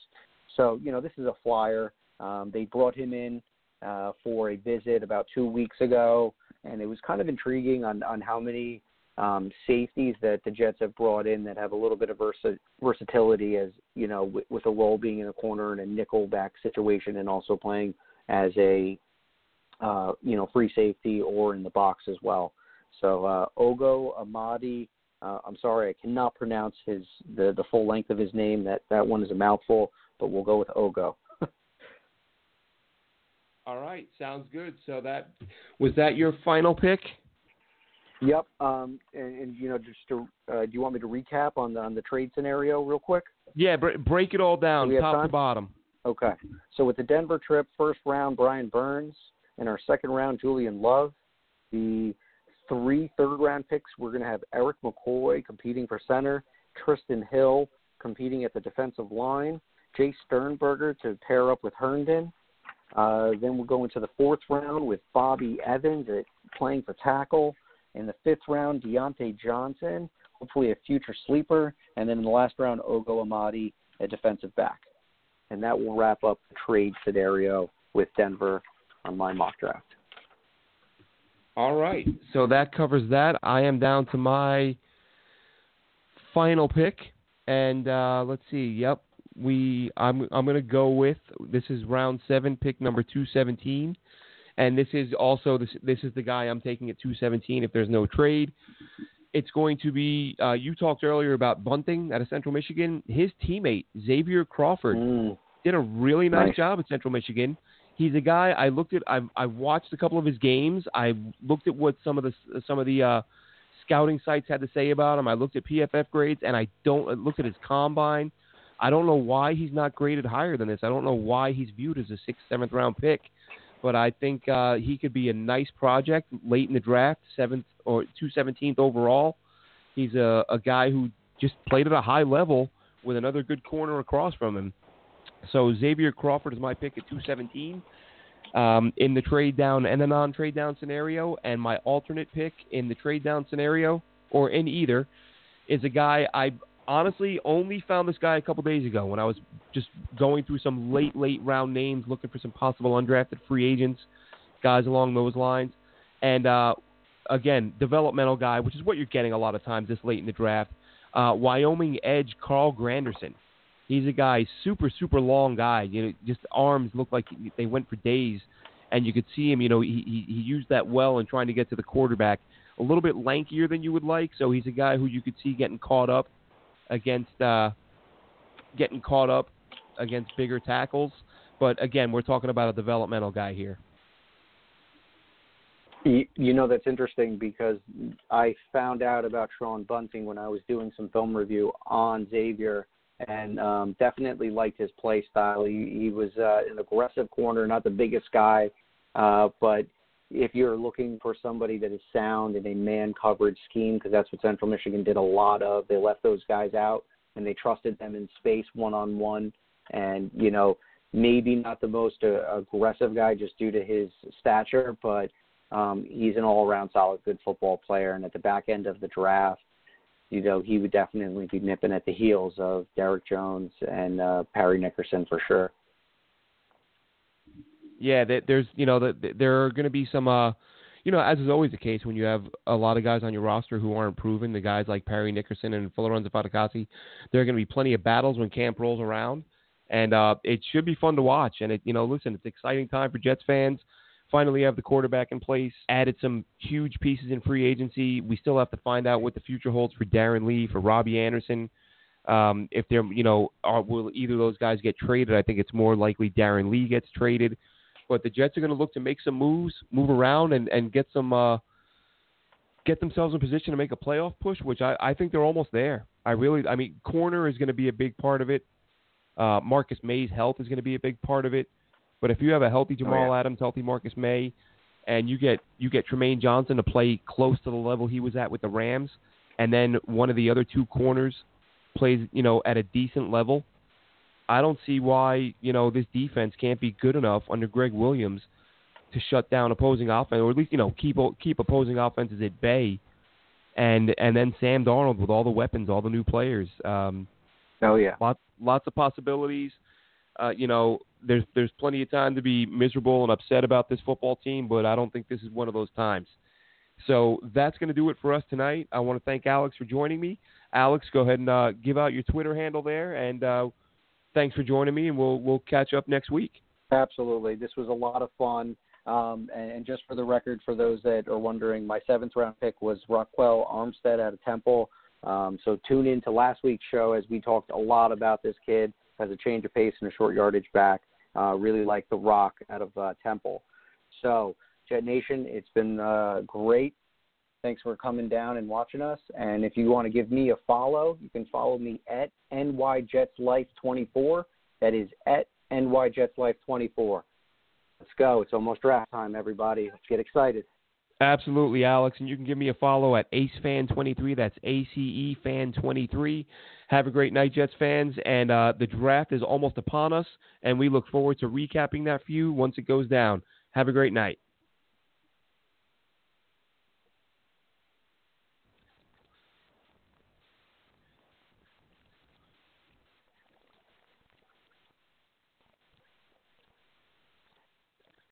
So, you know, this is a flyer. Um, they brought him in uh, for a visit about two weeks ago, and it was kind of intriguing on, on how many um, safeties that the Jets have brought in that have a little bit of versa- versatility as, you know, w- with a role being in a corner and a nickel back situation and also playing as a, uh, you know, free safety or in the box as well. So uh, Ogo Amadi, uh, I'm sorry, I cannot pronounce his the, the full length of his name. That, that one is a mouthful, but we'll go with Ogo. All right, sounds good. So that was that your final pick? Yep. Um, and, and you know, just to, uh, do you want me to recap on the, on the trade scenario real quick? Yeah, bre- break it all down, do top time? to bottom. Okay. So with the Denver trip, first round Brian Burns, and our second round Julian Love. The three third round picks, we're going to have Eric McCoy competing for center, Tristan Hill competing at the defensive line, Jay Sternberger to pair up with Herndon. Uh, then we'll go into the fourth round with Bobby Evans at playing for tackle. In the fifth round, Deontay Johnson, hopefully a future sleeper. And then in the last round, Ogo Amadi, a defensive back. And that will wrap up the trade scenario with Denver on my mock draft. All right. So that covers that. I am down to my final pick. And uh, let's see. Yep. We, I'm, I'm going to go with, this is round seven, pick number two seventeen, and this is also, this, this is the guy I'm taking at two seventeen if there's no trade. It's going to be, uh, you talked earlier about Bunting out of Central Michigan. His teammate, Xavier Crawford, Ooh. did a really nice, nice job at Central Michigan. He's a guy I looked at, I've, I've watched a couple of his games. I looked at what some of the, some of the, uh, scouting sites had to say about him. I looked at P F F grades, and I don't, I looked at his combine. I don't know why he's not graded higher than this. I don't know why he's viewed as a sixth, seventh round pick, but I think uh, he could be a nice project late in the draft, seventh or two seventeenth overall. He's a, a guy who just played at a high level with another good corner across from him. So Xavier Crawford is my pick at two seventeen um, in the trade down and the non-trade down scenario, and my alternate pick in the trade down scenario or in either is a guy I honestly only found this guy a couple days ago when I was just going through some late, late round names, looking for some possible undrafted free agents, guys along those lines. And, uh, again, developmental guy, which is what you're getting a lot of times this late in the draft, uh, Wyoming edge Carl Granderson. He's a guy, super, super long guy. You know, just arms look like they went for days, and you could see him. You know, he, he, he used that well in trying to get to the quarterback. A little bit lankier than you would like, so he's a guy who you could see getting caught up against uh, getting caught up against bigger tackles. But, again, we're talking about a developmental guy here. You, you know, that's interesting because I found out about Sean Bunting when I was doing some film review on Xavier, and um, definitely liked his play style. He, he was uh, an aggressive corner, not the biggest guy, uh, but if you're looking for somebody that is sound in a man-coverage scheme, because that's what Central Michigan did a lot of. They left those guys out, and they trusted them in space one-on-one. And, you know, maybe not the most uh, aggressive guy just due to his stature, but um, he's an all-around solid, good football player. And at the back end of the draft, you know, he would definitely be nipping at the heels of Derek Jones and uh, Parry Nickerson for sure. Yeah, there's you know the, there are going to be some, uh, you know, as is always the case when you have a lot of guys on your roster who aren't proven, the guys like Parry Nickerson and Fullaruns of Fatakasi, there are going to be plenty of battles when camp rolls around, and uh, it should be fun to watch. And, it, you know, listen, it's an exciting time for Jets fans. finally have the quarterback in place, added some huge pieces in free agency. We still have to find out what the future holds for Darron Lee, for Robbie Anderson. Um, if they're, you know, are, will either of those guys get traded? I think it's more likely Darron Lee gets traded. But the Jets are going to look to make some moves, move around, and, and get some uh, get themselves in position to make a playoff push, which I, I think they're almost there. I really, I mean, corner is going to be a big part of it. Uh, Marcus May's health is going to be a big part of it. But if you have a healthy Jamal oh, yeah. Adams, healthy Marcus May, and you get you get Trumaine Johnson to play close to the level he was at with the Rams, and then one of the other two corners plays, you know, at a decent level, I don't see why, you know, this defense can't be good enough under Gregg Williams to shut down opposing offense, or at least, you know, keep keep opposing offenses at bay. And and then Sam Darnold with all the weapons, all the new players. Um, oh yeah, lots lots of possibilities. Uh, you know, there's there's plenty of time to be miserable and upset about this football team, but I don't think this is one of those times. So that's going to do it for us tonight. I want to thank Alex for joining me. Alex, go ahead and uh, give out your Twitter handle there, and uh, thanks for joining me. And we'll we'll catch up next week. Absolutely, this was a lot of fun. Um, and, and just for the record, for those that are wondering, my seventh round pick was Raquel Armstead out of Temple. Um, so tune in to last week's show as we talked a lot about this kid as a change of pace and a short yardage back. Uh, really like the rock out of uh, Temple. So Jet Nation, it's been uh, great. Thanks for coming down and watching us. And if you want to give me a follow, you can follow me at N Y Jets Life twenty-four. That is at N Y Jets Life twenty-four. Let's go. It's almost draft time, everybody. Let's get excited. Absolutely, Alex. And you can give me a follow at Ace Fan twenty-three. That's A C E Fan twenty-three. Have a great night, Jets fans. And uh, the draft is almost upon us, and we look forward to recapping that for you once it goes down. Have a great night.